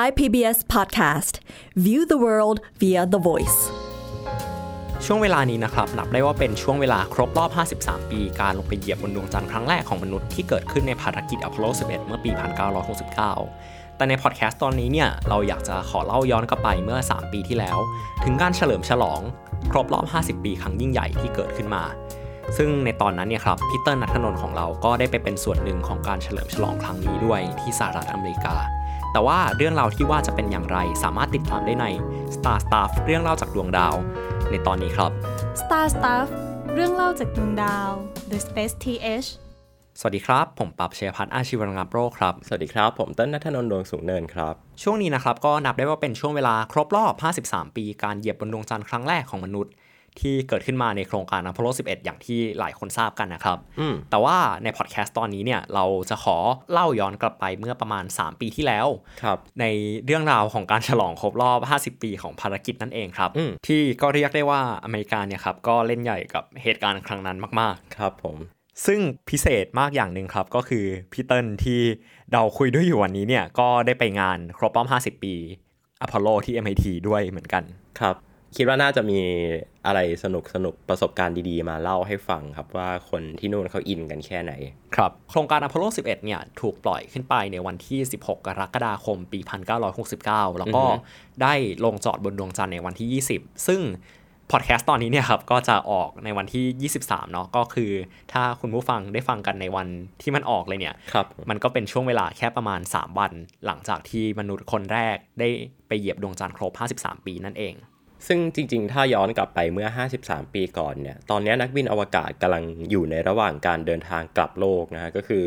Thai PBS Podcast View the World via The Voice ช่วงเวลานี้นะครับนับได้ว่าเป็นช่วงเวลาครบรอบ53ปีการลงไปเหยียบบนดวงจันทร์ครั้งแรกของมนุษย์ที่เกิดขึ้นในภารกิจ Apollo 11 เมื่อปี 1969 แต่ในพอดแคสต์ตอนนี้เนี่ยเราอยากจะขอเล่าย้อนกลับไปเมื่อ3ปีที่แล้วถึงการเฉลิมฉลองครบรอบ50ปีครั้งยิ่งใหญ่ที่เกิดขึ้นมาซึ่งในตอนนั้นเนี่ยครับพี่เติ้ลณัฐนนท์ของเราก็ได้ไปเป็นส่วนหนึ่งของการเฉลิมฉลองครั้งนี้ด้วยที่สหรัฐอเมริกาแต่ว่าเรื่องราวที่ว่าจะเป็นอย่างไรสามารถติดตามได้ใน Starstuff เรื่องเล่าจากดวงดาวในตอนนี้ครับ Starstuff เรื่องเล่าจากดวงดาว The Space TH สวัสดีครับผมปรับเชยพัฒน์อาชีวรังกาโปรครับสวัสดีครับผมเติ้ลณัฐนนท์ดวงสูงเนินครับช่วงนี้นะครับก็นับได้ว่าเป็นช่วงเวลาครบรอบ53ปีการเหยียบบนดวงจันทร์ครั้งแรกของมนุษย์ที่เกิดขึ้นมาในโครงการ Apollo 11 อย่างที่หลายคนทราบกันนะครับแต่ว่าในพอดแคสต์ตอนนี้เนี่ยเราจะขอเล่าย้อนกลับไปเมื่อประมาณ3ปีที่แล้วในเรื่องราวของการฉลองครบรอบ50ปีของภารกิจนั่นเองครับที่ก็เรียกได้ว่าอเมริกาเนี่ยครับก็เล่นใหญ่กับเหตุการณ์ครั้งนั้นมากๆครับผมซึ่งพิเศษมากอย่างนึงครับก็คือพี่เติ้ลที่เราคุยด้วยอยู่วันนี้เนี่ยก็ได้ไปงานครบรอบ50ปี Apollo ที่ MIT ด้วยเหมือนกันครับคิดว่าน่าจะมีอะไรสนุกๆประสบการณ์ดีๆมาเล่าให้ฟังครับว่าคนที่นู่นเขาอินกันแค่ไหนครับโครงการ Apollo 11เนี่ยถูกปล่อยขึ้นไปในวันที่16กรกฎาคมปี1969แล้วก็ได้ลงจอดบนดวงจันทร์ในวันที่20ซึ่งพอดแคสต์ตอนนี้เนี่ยครับก็จะออกในวันที่23เนาะก็คือถ้าคุณผู้ฟังได้ฟังกันในวันที่มันออกเลยเนี่ยมันก็เป็นช่วงเวลาแค่ประมาณ3วันหลังจากที่มนุษย์คนแรกได้ไปเหยียบดวงจันทร์ครบ53ปีนั่นเองซึ่งจริงๆถ้าย้อนกลับไปเมื่อ53ปีก่อนเนี่ยตอนนี้นักบินอวกาศกำลังอยู่ในระหว่างการเดินทางกลับโลกนะฮะก็คือ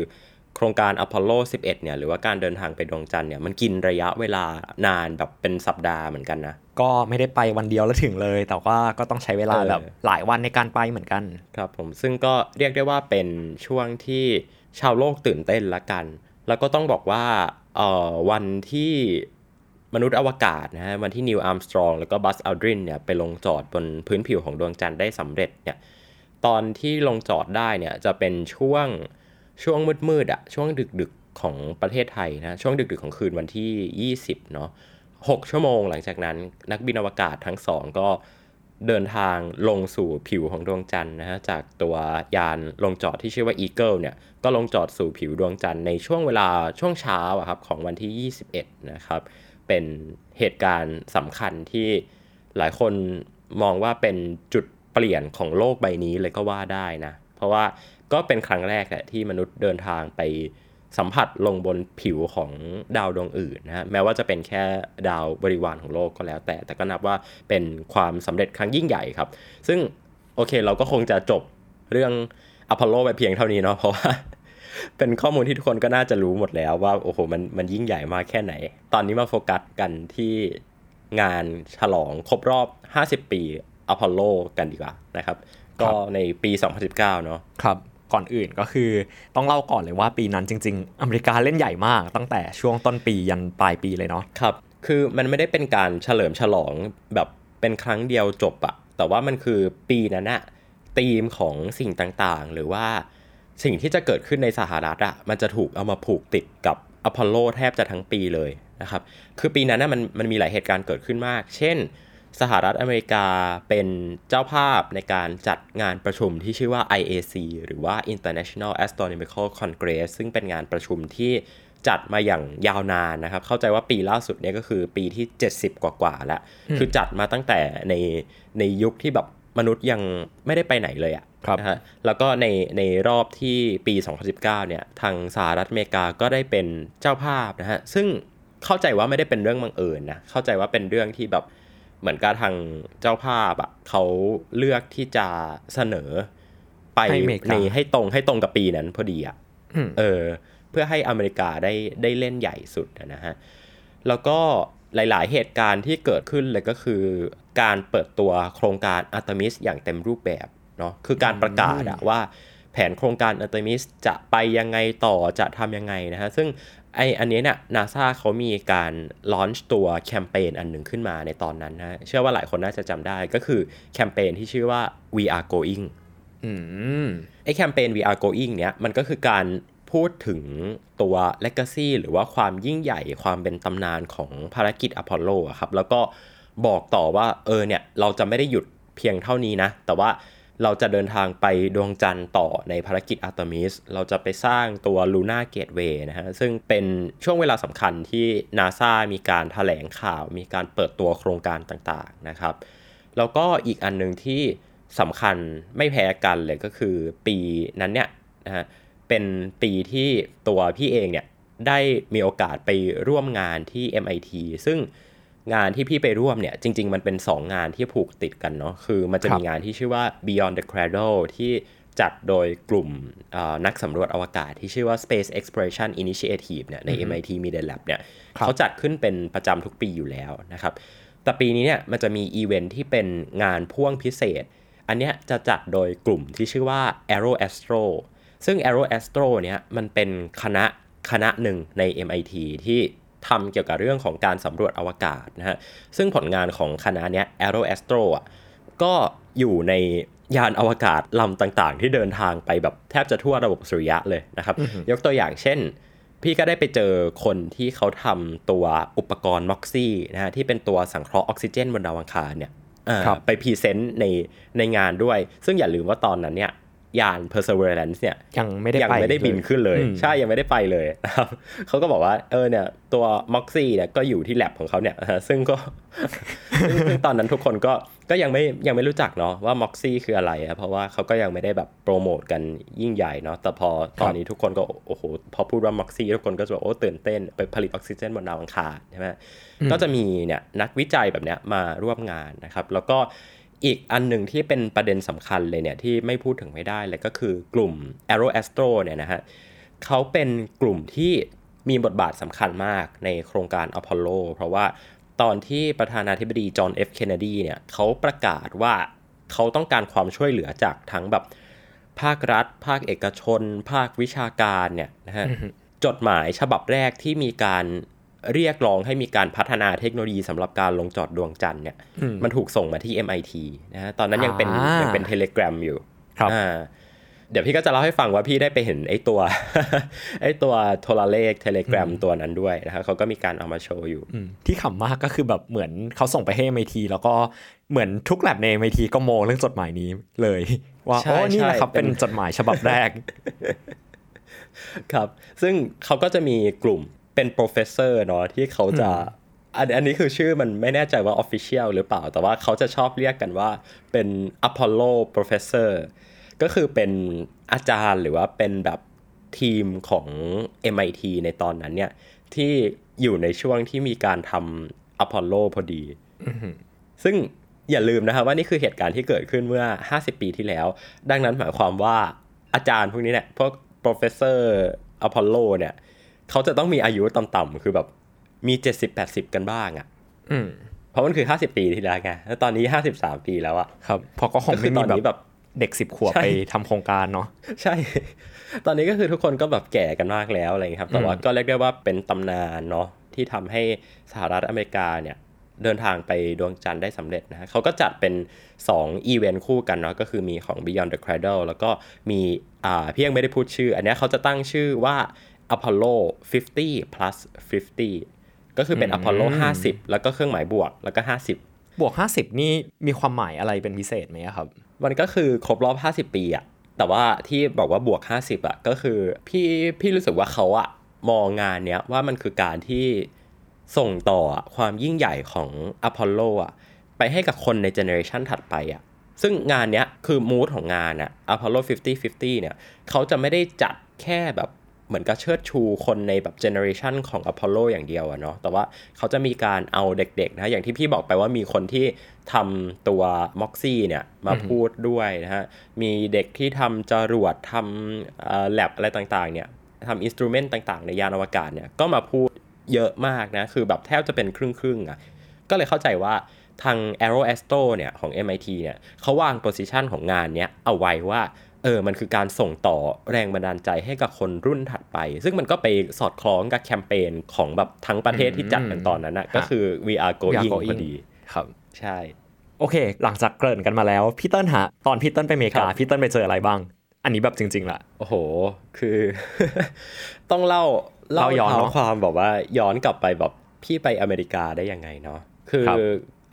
โครงการ Apollo 11เนี่ยหรือว่าการเดินทางไปดวงจันทร์เนี่ยมันกินระยะเวลานานแบบเป็นสัปดาห์เหมือนกันนะก็ไม่ได้ไปวันเดียวแล้วถึงเลยแต่ว่าก็ต้องใช้เวลาแบบหลายวันในการไปเหมือนกันครับผมซึ่งก็เรียกได้ว่าเป็นช่วงที่ชาวโลกตื่นเต้นละกันแล้วก็ต้องบอกว่าวันที่มนุษย์อวกาศนะฮะวันที่นิวอาร์มสตรองแล้วก็บัสอัลดรินเนี่ยไปลงจอดบนพื้นผิวของดวงจันทร์ได้สำเร็จเนี่ยตอนที่ลงจอดได้เนี่ยจะเป็นช่วงมืดๆอะช่วงดึกๆของประเทศไทยนะช่วงดึกๆของคืนวันที่20เนาะ6ชั่วโมงหลังจากนั้นนักบินอวกาศทั้งสองก็เดินทางลงสู่ผิวของดวงจันทร์นะฮะจากตัวยานลงจอดที่ชื่อว่าอีเกิลเนี่ยก็ลงจอดสู่ผิวดวงจันทร์ในช่วงเวลาช่วงเช้าอะครับของวันที่21นะครับเป็นเหตุการณ์สำคัญที่หลายคนมองว่าเป็นจุดเปลี่ยนของโลกใบนี้เลยก็ว่าได้นะเพราะว่าก็เป็นครั้งแรกแหละที่มนุษย์เดินทางไปสัมผัสลงบนผิวของดาวดวงอื่นนะฮะแม้ว่าจะเป็นแค่ดาวบริวารของโลกก็แล้วแต่ก็นับว่าเป็นความสำเร็จครั้งยิ่งใหญ่ครับซึ่งโอเคเราก็คงจะจบเรื่องอพอลโลไปเพียงเท่านี้เนาะเพราะว่าเป็นข้อมูลที่ทุกคนก็น่าจะรู้หมดแล้วว่าโอ้โหมันยิ่งใหญ่มากแค่ไหนตอนนี้มาโฟกัสกันที่งานฉลองครบรอบ50ปีอพอลโลกันดีกว่านะครับก็ในปี2019เนาะครับก่อนอื่นก็คือต้องเล่าก่อนเลยว่าปีนั้นจริงๆอเมริกาเล่นใหญ่มากตั้งแต่ช่วงต้นปียันปลายปีเลยเนาะครับคือมันไม่ได้เป็นการเฉลิมฉลองแบบเป็นครั้งเดียวจบอะแต่ว่ามันคือปีนั้นอะธีมของสิ่งต่างๆหรือว่าสิ่งที่จะเกิดขึ้นในสหรัฐอ่ะมันจะถูกเอามาผูกติดกับอพอลโลแทบจะทั้งปีเลยนะครับคือปีนั้นน่ะมันมีหลายเหตุการณ์เกิดขึ้นมากเช่นสหรัฐอเมริกาเป็นเจ้าภาพในการจัดงานประชุมที่ชื่อว่า IAC หรือว่า International Astronomical Congress ซึ่งเป็นงานประชุมที่จัดมาอย่างยาวนานนะครับเข้าใจว่าปีล่าสุดเนี่ยก็คือปีที่70กว่าแล้วคือจัดมาตั้งแต่ในยุคที่แบบมนุษย์ยังไม่ได้ไปไหนเลยอ่ะนะฮะแล้วก็ในรอบที่ปี2019เนี่ยทางสหรัฐอเมริกาก็ได้เป็นเจ้าภาพนะฮะซึ่งเข้าใจว่าไม่ได้เป็นเรื่องบังเอิญนะเข้าใจว่าเป็นเรื่องที่แบบเหมือนกับทางเจ้าภาพอ่ะเขาเลือกที่จะเสนอไปในให้ตรงกับปีนั้นพอดีอ่ะเพื่อให้อเมริกาได้เล่นใหญ่สุดนะฮะแล้วก็หลายๆเหตุการณ์ที่เกิดขึ้นเลยก็คือการเปิดตัวโครงการอาร์เทมิสอย่างเต็มรูปแบบเนาะคือการประกาศว่าแผนโครงการอาร์เทมิสจะไปยังไงต่อจะทำยังไงนะฮะซึ่งอันนี้เนี่ย NASA เขามีการลอนช์ตัวแคมเปญอันหนึ่งขึ้นมาในตอนนั้นนะเชื่อว่าหลายคนน่าจะจำได้ก็คือแคมเปญที่ชื่อว่า We Are Going ไอ้แคมเปญ We Are Going เนี่ยมันก็คือการ พูดถึงตัว legacy หรือว่าความยิ่งใหญ่ความเป็นตำนานของภารกิจอพอลโลครับแล้วก็บอกต่อว่าเนี่ยเราจะไม่ได้หยุดเพียงเท่านี้นะแต่ว่าเราจะเดินทางไปดวงจันทร์ต่อในภารกิจอาร์เทมิสเราจะไปสร้างตัว Lunar Gateway นะฮะซึ่งเป็นช่วงเวลาสำคัญที่ NASA มีการแถลงข่าวมีการเปิดตัวโครงการต่างๆนะครับแล้วก็อีกอันนึงที่สำคัญไม่แพ้กันเลยก็คือปีนั้นเนี่ยนะฮะเป็นปีที่ตัวพี่เองเนี่ยได้มีโอกาสไปร่วมงานที่ MIT ซึ่งงานที่พี่ไปร่วมเนี่ยจริงๆมันเป็น2งานที่ผูกติดกันเนาะคือมันจะมีงานที่ชื่อว่า Beyond the Cradle ที่จัดโดยกลุ่มนักสำรวจอวกาศที่ชื่อว่า Space Exploration Initiative เนี่ยใน MIT Media Lab เนี่ยเขาจัดขึ้นเป็นประจำทุกปีอยู่แล้วนะครับแต่ปีนี้เนี่ยมันจะมีอีเวนท์ที่เป็นงานพ่วงพิเศษอันเนี้ยจะจัดโดยกลุ่มที่ชื่อว่า Aero Astro ซึ่ง Aero Astro เนี่ยมันเป็นคณะหนึ่งใน MIT ที่ทำเกี่ยวกับเรื่องของการสำรวจอวกาศนะฮะซึ่งผลงานของคณะเนี้ย Aero Astro อ่ะก็อยู่ในยานอวกาศลำต่างๆที่เดินทางไปแบบแทบจะทั่วระบบสุริยะเลยนะครับ ยกตัวอย่างเช่นพี่ก็ได้ไปเจอคนที่เขาทำตัวอุปกรณ์ MOXIE นะฮะที่เป็นตัวสังเคราะห์ออกซิเจนบนดาวอังคารเนี่ยไปพรีเซนต์ในงานด้วยซึ่งอย่าลืมว่าตอนนั้นเนี่ยยาน Perseverance เนี่ยยังไม่ได้บินขึ้นเลยใช่ยังไม่ได้ไปเลยนะครับเขาก็บอกว่าเนี่ยตัว MOXIE เนี่ยก็อยู่ที่ lab ของเขาเนี่ยซึ่งก็ ตอนนั้นทุกคนก็ยังไม่รู้จักเนาะว่า MOXIE คืออะไรนะเพราะว่าเขาก็ยังไม่ได้แบบโปรโมทกันยิ่งใหญ่เนาะแต่พอตอนนี้ทุกคนก็โอ้โหพอพูดว่า MOXIE ทุกคนก็จะแบบโอ้ตื่นเต้นไปผลิตออกซิเจนบนดาวอังคารใช่มั้ยก็จะมีเนี่ยนักวิจัยแบบเนี้ยมาร่วมงานนะครับแล้วก็อีกอันหนึ่งที่เป็นประเด็นสำคัญเลยเนี่ยที่ไม่พูดถึงไม่ได้เลยก็คือกลุ่ม Aero Astro เนี่ยนะฮะเขาเป็นกลุ่มที่มีบทบาทสำคัญมากในโครงการ Apollo เพราะว่าตอนที่ประธานาธิบดีจอห์น F. เคนเนดีเนี่ยเขาประกาศว่าเขาต้องการความช่วยเหลือจากทั้งแบบภาครัฐภาคเอกชนภาควิชาการเนี่ยนะฮะ จดหมายฉบับแรกที่มีการเรียกร้องให้มีการพัฒนาเทคโนโลยีสำหรับการลงจอดดวงจันทร์เนี่ยมันถูกส่งมาที่ MIT นะฮะตอนนั้นยังเป็นเทเลแกรมอยู่เดี๋ยวพี่ก็จะเล่าให้ฟังว่าพี่ได้ไปเห็นไอ้ตัวโทรเลขเทเลแกรมตัวนั้นด้วยนะฮะเขาก็มีการเอามาโชว์อยู่ที่ขำมากก็คือแบบเหมือนเขาส่งไปให้ MIT แล้วก็เหมือนทุกแลบใน MIT ก็โมเรื่องจดหมายนี้เลยว่าโอ้นี่นะครับเป็นจดหมายฉบับแรกครับซึ่งเขาก็จะมีกลุ่มเป็น professor เนาะที่เขาจะอันนี้คือชื่อมันไม่แน่ใจว่า official หรือเปล่าแต่ว่าเขาจะชอบเรียกกันว่าเป็น Apollo professor ก็คือเป็นอาจารย์หรือว่าเป็นแบบทีมของ MIT ในตอนนั้นเนี่ยที่อยู่ในช่วงที่มีการทำ Apollo พอดีซึ่งอย่าลืมนะครับว่านี่คือเหตุการณ์ที่เกิดขึ้นเมื่อ50ปีที่แล้วดังนั้นหมายความว่าอาจารย์พวกนี้เนี่ยพวก professor Apollo เนี่ยเขาจะต้องมีอายุต่ำๆคือแบบมี 70-80 กันบ้างอ่ะเพราะมันคือ50ปีที่แล้วไงแล้วตอนนี้53ปีแล้วอ่ะครับพอก็คงไม่มีแบบเด็ก10ขวบไปทำโครงการเนาะใช่ตอนนี้ก็คือทุกคนก็แบบแก่กันมากแล้วอะไรอย่างนี้ครับแต่ว่าก็เรียกได้ว่าเป็นตำนานเนาะที่ทำให้สหรัฐอเมริกาเนี่ยเดินทางไปดวงจันทร์ได้สำเร็จนะเขาก็จัดเป็น2อีเวนต์คู่กันเนาะก็คือมีของ Beyond the Cradle แล้วก็มีพี่ยังไม่ได้พูดชื่ออันนี้เขาจะตั้งชื่อว่าApollo 50+50 ก็คือเป็น Apollo 50แล้วก็เครื่องหมายบวกแล้วก็50บวก50นี่มีความหมายอะไรเป็นพิเศษไหมครับมันก็คือครบรอบ50ปีอะแต่ว่าที่บอกว่าบวก50อะก็คือพี่รู้สึกว่าเขาอะมองงานเนี้ยว่ามันคือการที่ส่งต่อความยิ่งใหญ่ของ Apollo อะไปให้กับคนในเจเนอเรชั่นถัดไปอะซึ่งงานเนี้ยคือมูดของงานอะ Apollo 50+50 เนี่ยเขาจะไม่ได้จัดแค่แบบเหมือนกับเชิดชูคนในแบบเจเนอเรชันของอพอลโลอย่างเดียวอะเนาะแต่ว่าเขาจะมีการเอาเด็กๆนะอย่างที่พี่บอกไปว่ามีคนที่ทำตัว MOXIE เนี่ยมาพูดด้วยนะฮะมีเด็กที่ทำจรวดทำแลบอะไรต่างๆเนี่ยทำอินสตรูเมนต์ต่างๆในยานอวกาศเนี่ยก็มาพูดเยอะมากนะคือแบบแทบจะเป็นครึ่งๆอะก็เลยเข้าใจว่าทาง Aero Astro เนี่ยของ MIT เนี่ยเขาวางโพซิชันของงานเนี้ยเอาไว้ว่ามันคือการส่งต่อแรงบันดาลใจให้กับคนรุ่นถัดไปซึ่งมันก็ไปสอดคล้องกับแคมเปญของแบบทั้งประเทศที่จัดกันตอนนั้นนะก็คือ We Are Going พอดีครับใช่โอเคหลังจากเกริ่นกันมาแล้วพี่เติ้ลฮะตอนพี่เติ้ลไปอเมริกาพี่เติ้ลไปเจออะไรบ้าง อันนี้แบบจริงๆละโอ้โหคือ ต้องเล่าย้อนความแบบว่าย้อนกลับไปแบบพี่ไปอเมริกาได้ยังไงเนาะคือ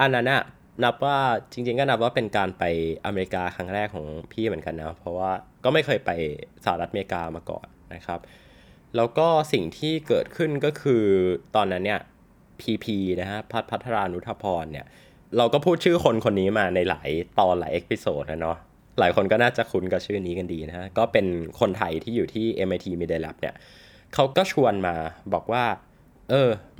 อันนั้นน่ะนับว่าจริงๆก็นับว่าเป็นการไปอเมริกาครั้งแรกของพี่เหมือนกันนะเพราะว่าก็ไม่เคยไปสหรัฐอเมริกามาก่อนนะครับแล้วก็สิ่งที่เกิดขึ้นก็คือตอนนั้นเนี่ยPP นะฮะพัทรานุธพรเนี่ยเราก็พูดชื่อคนนี้มาในหลายตอนหลายเอพิโซดนะเนาะหลายคนก็น่าจะคุ้นกับชื่อนี้กันดีนะฮะก็เป็นคนไทยที่อยู่ที่ MIT Media Lab เนี่ยเขาก็ชวนมาบอกว่า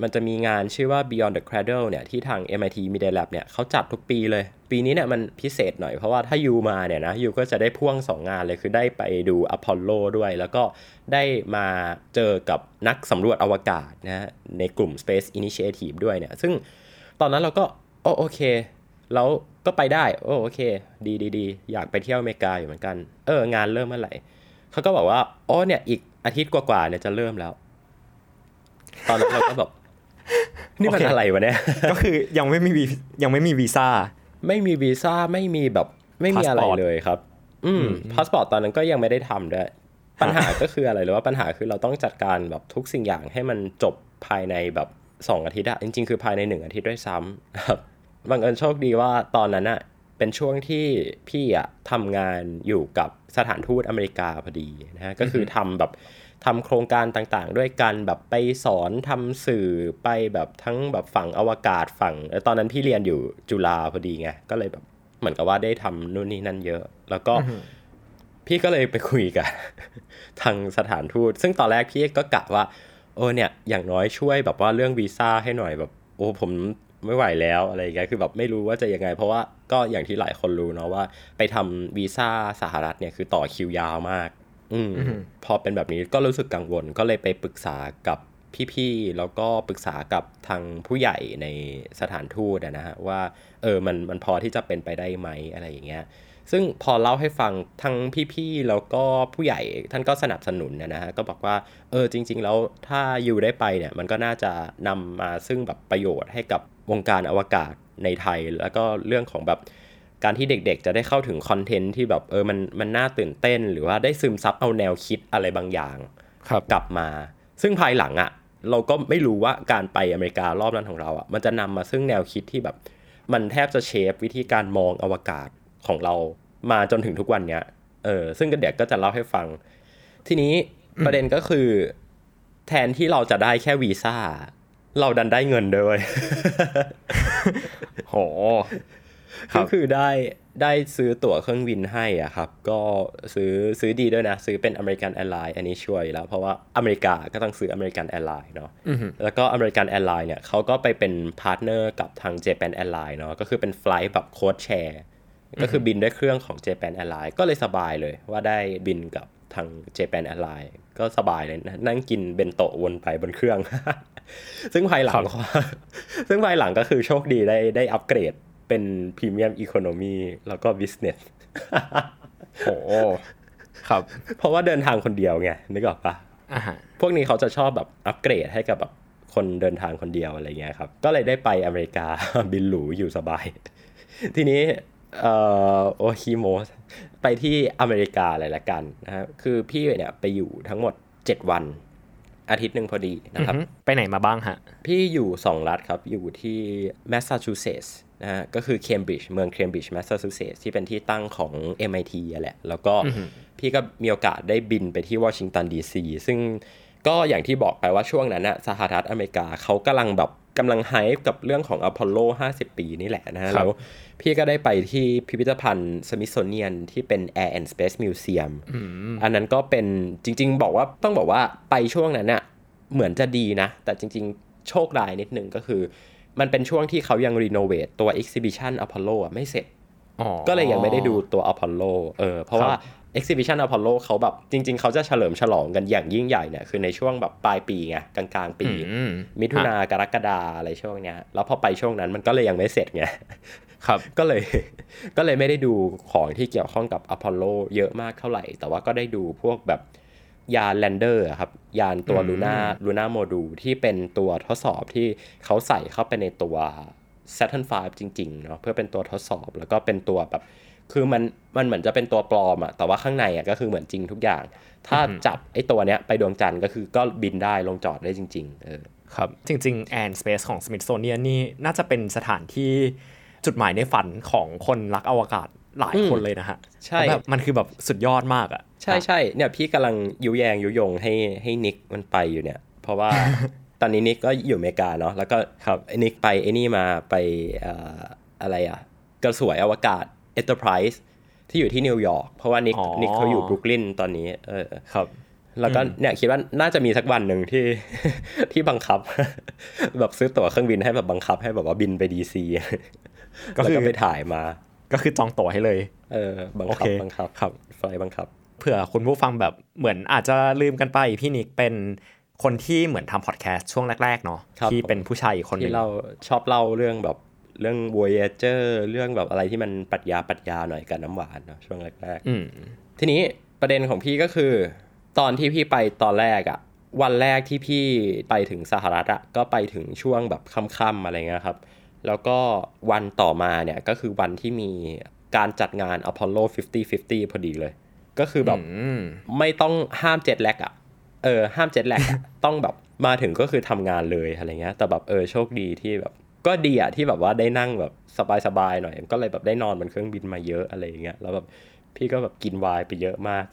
มันจะมีงานชื่อว่า Beyond the Cradle เนี่ยที่ทาง MIT Media Lab เนี่ยเขาจัดทุกปีเลยปีนี้เนี่ยมันพิเศษหน่อยเพราะว่าถ้ายูมาเนี่ยนะยูก็จะได้พ่วง2 งานเลยคือได้ไปดู Apollo ด้วยแล้วก็ได้มาเจอกับนักสำรวจอวกาศนะฮะในกลุ่ม Space Initiative ด้วยเนี่ยซึ่งตอนนั้นเราก็โอเคแล้วก็ไปได้โอเคดีๆอยากไปเที่ยวอเมริกาอยู่เหมือนกันงานเริ่มเมื่อไหร่เขาก็บอกว่าเนี่ยอีกอาทิตย์กว่าๆเนี่ยจะเริ่มแล้วตอนนั้นเราก็แบบนี่มันอะไรวะเนี่ยก็คือยังไม่มีวีซ่าไม่มีแบบไม่มีอะไรเลยครับพาสปอร์ตตอนนั้นก็ยังไม่ได้ทำด้วยปัญหาก็คืออะไรหรือว่าปัญหาคือเราต้องจัดการแบบทุกสิ่งอย่างให้มันจบภายในแบบ2 อาทิตย์อะจริงๆคือภายใน1 อาทิตย์ด้วยซ้ำครับบังเอิญโชคดีว่าตอนนั้นอะเป็นช่วงที่พี่อะทำงานอยู่กับสถานทูตอเมริกาพอดีนะฮะก็คือทำโครงการต่างๆด้วยกันแบบไปสอนทำสื่อไปแบบทั้งแบบฝั่งอวกาศฝั่งตอนนั้นพี่เรียนอยู่จุฬาพอดีไงก็เลยแบบเหมือนกับว่าได้ทำนู่นนี่นั่นเยอะแล้วก็ พี่ก็เลยไปคุยกับทางสถานทูตซึ่งตอนแรกพี่ก็กะว่าเนี่ยอย่างน้อยช่วยแบบว่าเรื่องวีซ่าให้หน่อยแบบผมไม่ไหวแล้วอะไรอย่างเงี้ยคือแบบไม่รู้ว่าจะยังไงเพราะว่าก็อย่างที่หลายคนรู้เนาะว่าไปทำวีซ่าสหรัฐเนี่ยคือต่อคิวยาวมากพอเป็นแบบนี้ก็รู้สึกกังวลก็เลยไปปรึกษากับพี่ๆแล้วก็ปรึกษากับทางผู้ใหญ่ในสถานทูตนะฮะว่ามันพอที่จะเป็นไปได้ไหมอะไรอย่างเงี้ยซึ่งพอเล่าให้ฟังทั้งพี่ๆแล้วก็ผู้ใหญ่ท่านก็สนับสนุนนะฮะก็บอกว่าจริงๆแล้วถ้าอยู่ได้ไปเนี่ยมันก็น่าจะนำมาซึ่งแบบประโยชน์ให้กับวงการอวกาศในไทยแล้วก็เรื่องของแบบการที่เด็กๆจะได้เข้าถึงคอนเทนต์ที่แบบมันน่าตื่นเต้นหรือว่าได้ซึมซับเอาแนวคิดอะไรบางอย่างกลับมาซึ่งภายหลังอ่ะเราก็ไม่รู้ว่าการไปอเมริการอบนั้นของเราอ่ะมันจะนำมาซึ่งแนวคิดที่แบบมันแทบจะเชฟวิธีการมองอวกาศของเรามาจนถึงทุกวันเนี้ยซึ่งเด็กก็จะเล่าให้ฟังทีนี้ประเด็นก็คือแทนที่เราจะได้แค่วีซ่าเราดันได้เงินด้วยโห ก็คือได้ซื้อตั๋วเครื่องบินให้อ่ะครับก็ซื้อดีด้วยนะซื้อเป็น American Airlines อันนี้ช่วยแล้วเพราะว่าอเมริกาก็ต้องซื้อ American Airlines เนาะแล้วก็ American Airlines เนี่ยเขาก็ไปเป็นพาร์ทเนอร์กับทาง Japan Airlines เนาะก็คือเป็นไฟลท์แบบโค้ชแชร์ก็คือบินด้วยเครื่องของ Japan Airlines ก็เลยสบายเลยว่าได้บินกับทาง Japan Airlines ก็สบายเลยนะนั่งกินเบนโตะวนไปบนเครื่อง ซึ่งภายหลังก็คือโชคดีได้อัปเกรดเป็น Premium Economy แล้วก็ Business โอ้ครับเพราะว่าเดินทางคนเดียวไงนึกออกปะพวกนี้เขาจะชอบแบบอัปเกรดให้กับแบบคนเดินทางคนเดียวอะไรเงี้ยครับก็เลยได้ไปอเมริกา บินหรูอยู่สบาย ทีนี้โอคิโมไปที่อเมริกาอะไรละกันนะฮะคือพี่เนี่ยไปอยู่ทั้งหมด7วันอาทิตย์หนึ่งพอดีนะครับไปไหนมาบ้างฮะพี่อยู่2 รัฐครับอยู่ที่แมสซาชูเซตส์นะฮะก็คือเคมบริดจ์เมืองเคมบริดจ์แมสซาชูเซตส์ที่เป็นที่ตั้งของ MIT อ่ะแหละแล้วก็พี่ก็มีโอกาสได้บินไปที่วอชิงตันดีซีซึ่งก็อย่างที่บอกไปว่าช่วงนั้นนะสหรัฐอเมริกาเขากำลังไฮป์กับเรื่องของ Apollo 50 ปีนี่แหละนะฮะแล้วพี่ก็ได้ไปที่พิพิธภัณฑ์ Smithsonian ที่เป็น Air and Space Museum อันนั้นก็เป็นจริงๆต้องบอกว่าไปช่วงนั้นน่ะเหมือนจะดีนะแต่จริงๆโชคร้ายนิดนึงก็คือมันเป็นช่วงที่เขายังรีโนเวทตัว Exhibition Apollo อ่ะไม่เสร็จก็เลยยังไม่ได้ดูตัว Apollo เพราะว่า Exhibition Apollo เขาแบบจริงๆเขาจะเฉลิมฉลองกันอย่างยิ่งใหญ่เนี่ยคือในช่วงแบบปลายปีไงกลางๆปีมิถุนากรกฎาอะไรช่วงเนี้ยแล้วพอไปช่วงนั้นมันก็เลยยังไม่เสร็จไงครับก็เลยไม่ได้ดูของที่เกี่ยวข้องกับ Apollo เยอะมากเท่าไหร่แต่ว่าก็ได้ดูพวกแบบยานแลนเดอร์ครับยานตัว Luna Module ที่เป็นตัวทดสอบที่เขาใส่เข้าไปในตัว Saturn V จริงๆเนาะเพื่อเป็นตัวทดสอบแล้วก็เป็นตัวแบบ คือมันเหมือนจะเป็นตัวปลอมอะแต่ว่าข้างในอะก็คือเหมือนจริงทุกอย่างถ้าจับไอ้ตัวเนี้ยไปดวงจันทร์ก็คือก็บินได้ลงจอดได้จริงๆครับจริงๆแอนด์สเปซของสมิธโซเนียนนี่น่าจะเป็นสถานที่จุดหมายในฝันของคนรักอวกาศหลายคนเลยนะฮะใช่แบบมันคือแบบสุดยอดมากอ่ะใช่ๆเนี่ยพี่กำลังยุยงให้นิกมันไปอยู่เนี่ยเพราะว่า ตอนนี้นิกก็อยู่อเมริกาเนาะแล้วก็ครับนิกไปไอ้นี่มาไปอะไรอ่ะกระสวยอวกาศ Enterprise ที่อยู่ที่นิวยอร์กเพราะว่านิกเขาอยู่บรุกลินตอนนี้ครับแล้วก็เนี่ยคิดว่าน่าจะมีสักวันหนึ่งที่ ที่บังคับ แบบซื้อตั๋วเครื่องบินให้แบบบังคับให้แบบว่าบินไป DC ก็คือไปถ่ายมาก็คือจองตั๋วให้เลยบังคับครับไฟบังคับเผื่อคุณผู้ฟังแบบเหมือนอาจจะลืมกันไปพี่นิกเป็นคนที่เหมือนทำพอดแคสต์ช่วงแรกๆเนาะที่เป็นผู้ชายอีกคนนึงที่เราชอบเล่าเรื่องแบบเรื่อง Voyager เรื่องแบบอะไรที่มันปรัชญาหน่อยกับน้ำหวานเนาะช่วงแรกๆทีนี้ประเด็นของพี่ก็คือตอนที่พี่ไปตอนแรกอะวันแรกที่พี่ไปถึงสหรัฐอะก็ไปถึงช่วงแบบค่ำๆอะไรเงี้ยครับแล้วก็วันต่อมาเนี่ยก็คือวันที่มีการจัดงาน Apollo 50+50 พอดีเลยก็คือแบบไม่ต้องห้ามเจ็ตแลกอะห้ามเจ็ตแลก ต้องแบบมาถึงก็คือทำงานเลยอะไรเงี้ยแต่แบบโชคดีที่แบบก็ดีอะที่แบบว่าได้นั่งแบบสบายๆหน่อยก็เลยแบบได้นอนบนเครื่องบินมาเยอะอะไรอย่างเงี้ยแล้วแบบพี่ก็แบบกินไวน์ไปเยอะมาก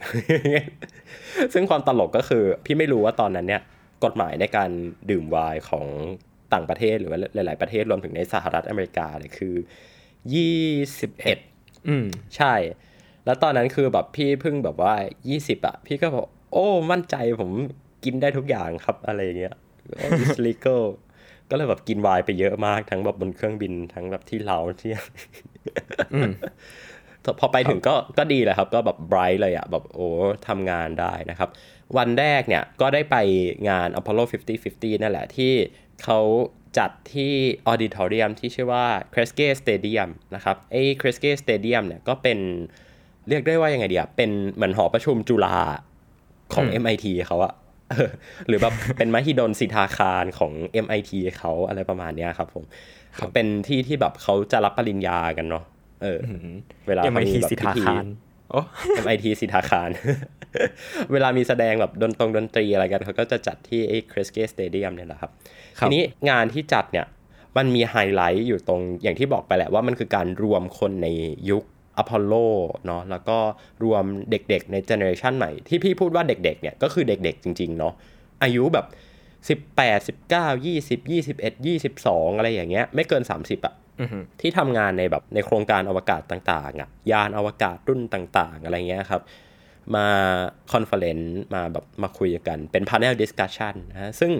ซึ่งความตลกก็คือพี่ไม่รู้ว่าตอนนั้นเนี่ยกฎหมายในการดื่มไวน์ของต่างประเทศหรือว่าหลายๆประเทศรวมถึงในสหรัฐอเมริกาเนี่ยคือ21ใช่แล้วตอนนั้นคือแบบพี่เพิ่งแบบว่า20อะพี่ก็แบบโอ้มั่นใจผมกินได้ทุกอย่างครับอะไรอย่างเงี้ย it's legal ก็เลยแบบกินไวน์ไปเยอะมากทั้งแบบบนเครื่องบินทั้งแบบที่เราที่ พอไปถึงก็ดีแหละครับก็แบบไบรท์เลยอะแบบโอ้ทำงานได้นะครับวันแรกเนี่ยก็ได้ไปงาน Apollo 50-50 นั่นแหละที่เขาจัดที่ออดิทอเรียมที่ชื่อว่า Cresque Stadium นะครับไอ้ Cresque Stadium เนี่ยก็เป็นเรียกได้ว่ายังไงดีอ่ะเป็นเหมือนหอประชุมจุฬาของ MIT เขาอะหรือแบบเป็นมหิดลสิทธาคารของ MIT เขาอะไรประมาณเนี้ยครับผมเป็นที่ที่แบบเขาจะรับปริญญากันเนาะเวลา MIT สิทธาคารอ๋อ MIT สิทธาคารเวลามีแสดงแบบดนตรีอะไรกันเขาก็จะจัดที่ไอ้ Cresque Stadium เนี่ยแหละครับทีนี้งานที่จัดเนี่ยมันมีไฮไลท์อยู่ตรงอย่างที่บอกไปแหละว่ามันคือการรวมคนในยุค Apollo เนาะแล้วก็รวมเด็กๆในเจเนอเรชั่นใหม่ที่พี่พูดว่าเด็กๆเนี่ยก็คือเด็กๆจริงๆเนาะอายุแบบ18 19 20 21 22อะไรอย่างเงี้ยไม่เกิน30อะที่ทำงานในแบบในโครงการอวกาศต่างๆอ่ะยานอวกาศรุ่นต่างๆอะไรเงี้ยครับมาคอนเฟอเรนซ์มาแบบมาคุยกันเป็น panel discussion นะซึ่ง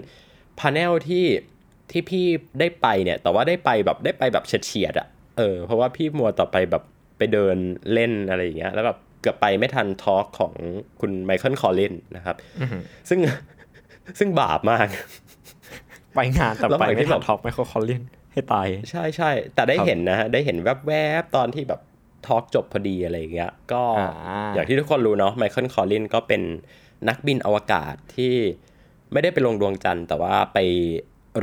panel ที่พี่ได้ไปเนี่ยแต่ว่าได้ไปแบบเฉียดๆอ่ะเพราะว่าพี่มัวต่อไปแบบไปเดินเล่นอะไรอย่างเงี้ยแล้วแบบเกือบไปไม่ทันทอล์คของคุณ Michael Collins นะครับ ซึ่งบาปมาก ไปงานแต่ไปไม่ทันทอล์ค Michael Collinsให้ตายใช่ๆแต่ได้เห็นนะฮะได้เห็นแวบๆตอนที่แบบทอล์คจบพอดีอะไรอย่างเงี้ยก็อย่างที่ทุกคนรู้เนาะไมเคิลคอลลินก็เป็นนักบินอวกาศที่ไม่ได้ไปลงดวงจันทร์แต่ว่าไป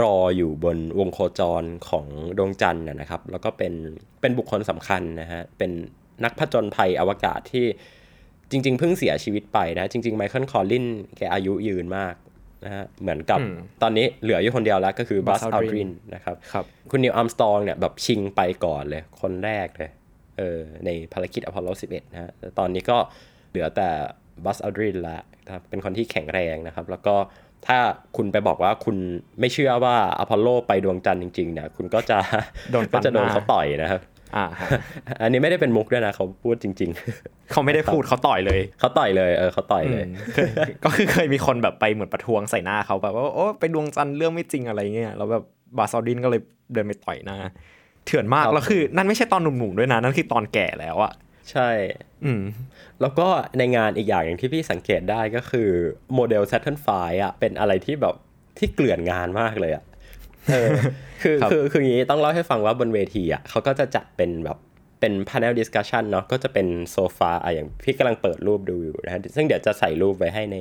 รออยู่บนวงโคจรของดวงจันทร์นะครับแล้วก็เป็นบุคคลสำคัญนะฮะเป็นนักผจญภัยอวกาศที่จริงๆเพิ่งเสียชีวิตไปนะจริงๆไมเคิลคอลลินแกอายุยืนมากนะฮะเหมือนกับตอนนี้เหลืออยู่คนเดียวแล้วก็คือบัส อัลดรินนะครับคุณนิวอาร์มสตรองเนี่ยแบบชิงไปก่อนเลยคนแรกเลยในภารกิจอพอลโล11นะฮะตอนนี้ก็เหลือแต่บัส อัลดรินละครับเป็นคนที่แข็งแรงนะครับแล้วก็ถ้าคุณไปบอกว่าคุณไม่เชื่อว่าอพอลโลไปดวงจันทร์จริงๆเนี่ยคุณก็จะโดนเขาต่อยนะครับอันนี้ไม่ได้เป็นมุกด้วยนะเขาพูดจริงๆเขาไม่ได้พูดเขาต่อยเลยเขาต่อยเลยเขาต่อยเลยก็คือเคยมีคนแบบไปเหมือนประท้วงใส่หน้าเขาแบบว่าโอ้ไปดวงจันทร์เรื่องไม่จริงอะไรเงี้ยแล้วแบบบาซอดินก็เลยเดินไปต่อยหน้าเถื่อนมากแล้วคือนั่นไม่ใช่ตอนหนุ่มๆด้วยนะนั่นคือตอนแก่แล้วอ่ะใช่แล้วก็ในงานอีกอย่างนึงที่พี่สังเกตได้ก็คือโมเดล Saturn V อ่ะเป็นอะไรที่แบบที่เกลื่อนงานมากเลยอ่ะคืออย่างนี้ต้องเล่าให้ฟังว่าบนเวทีอ่ะเขาก็จะจัดเป็นแบบเป็น panel discussion เนาะก็จะเป็นโซฟาอ่ะอย่างพี่กำลังเปิดรูปดูอยู่นะซึ่งเดี๋ยวจะใส่รูปไว้ให้ใน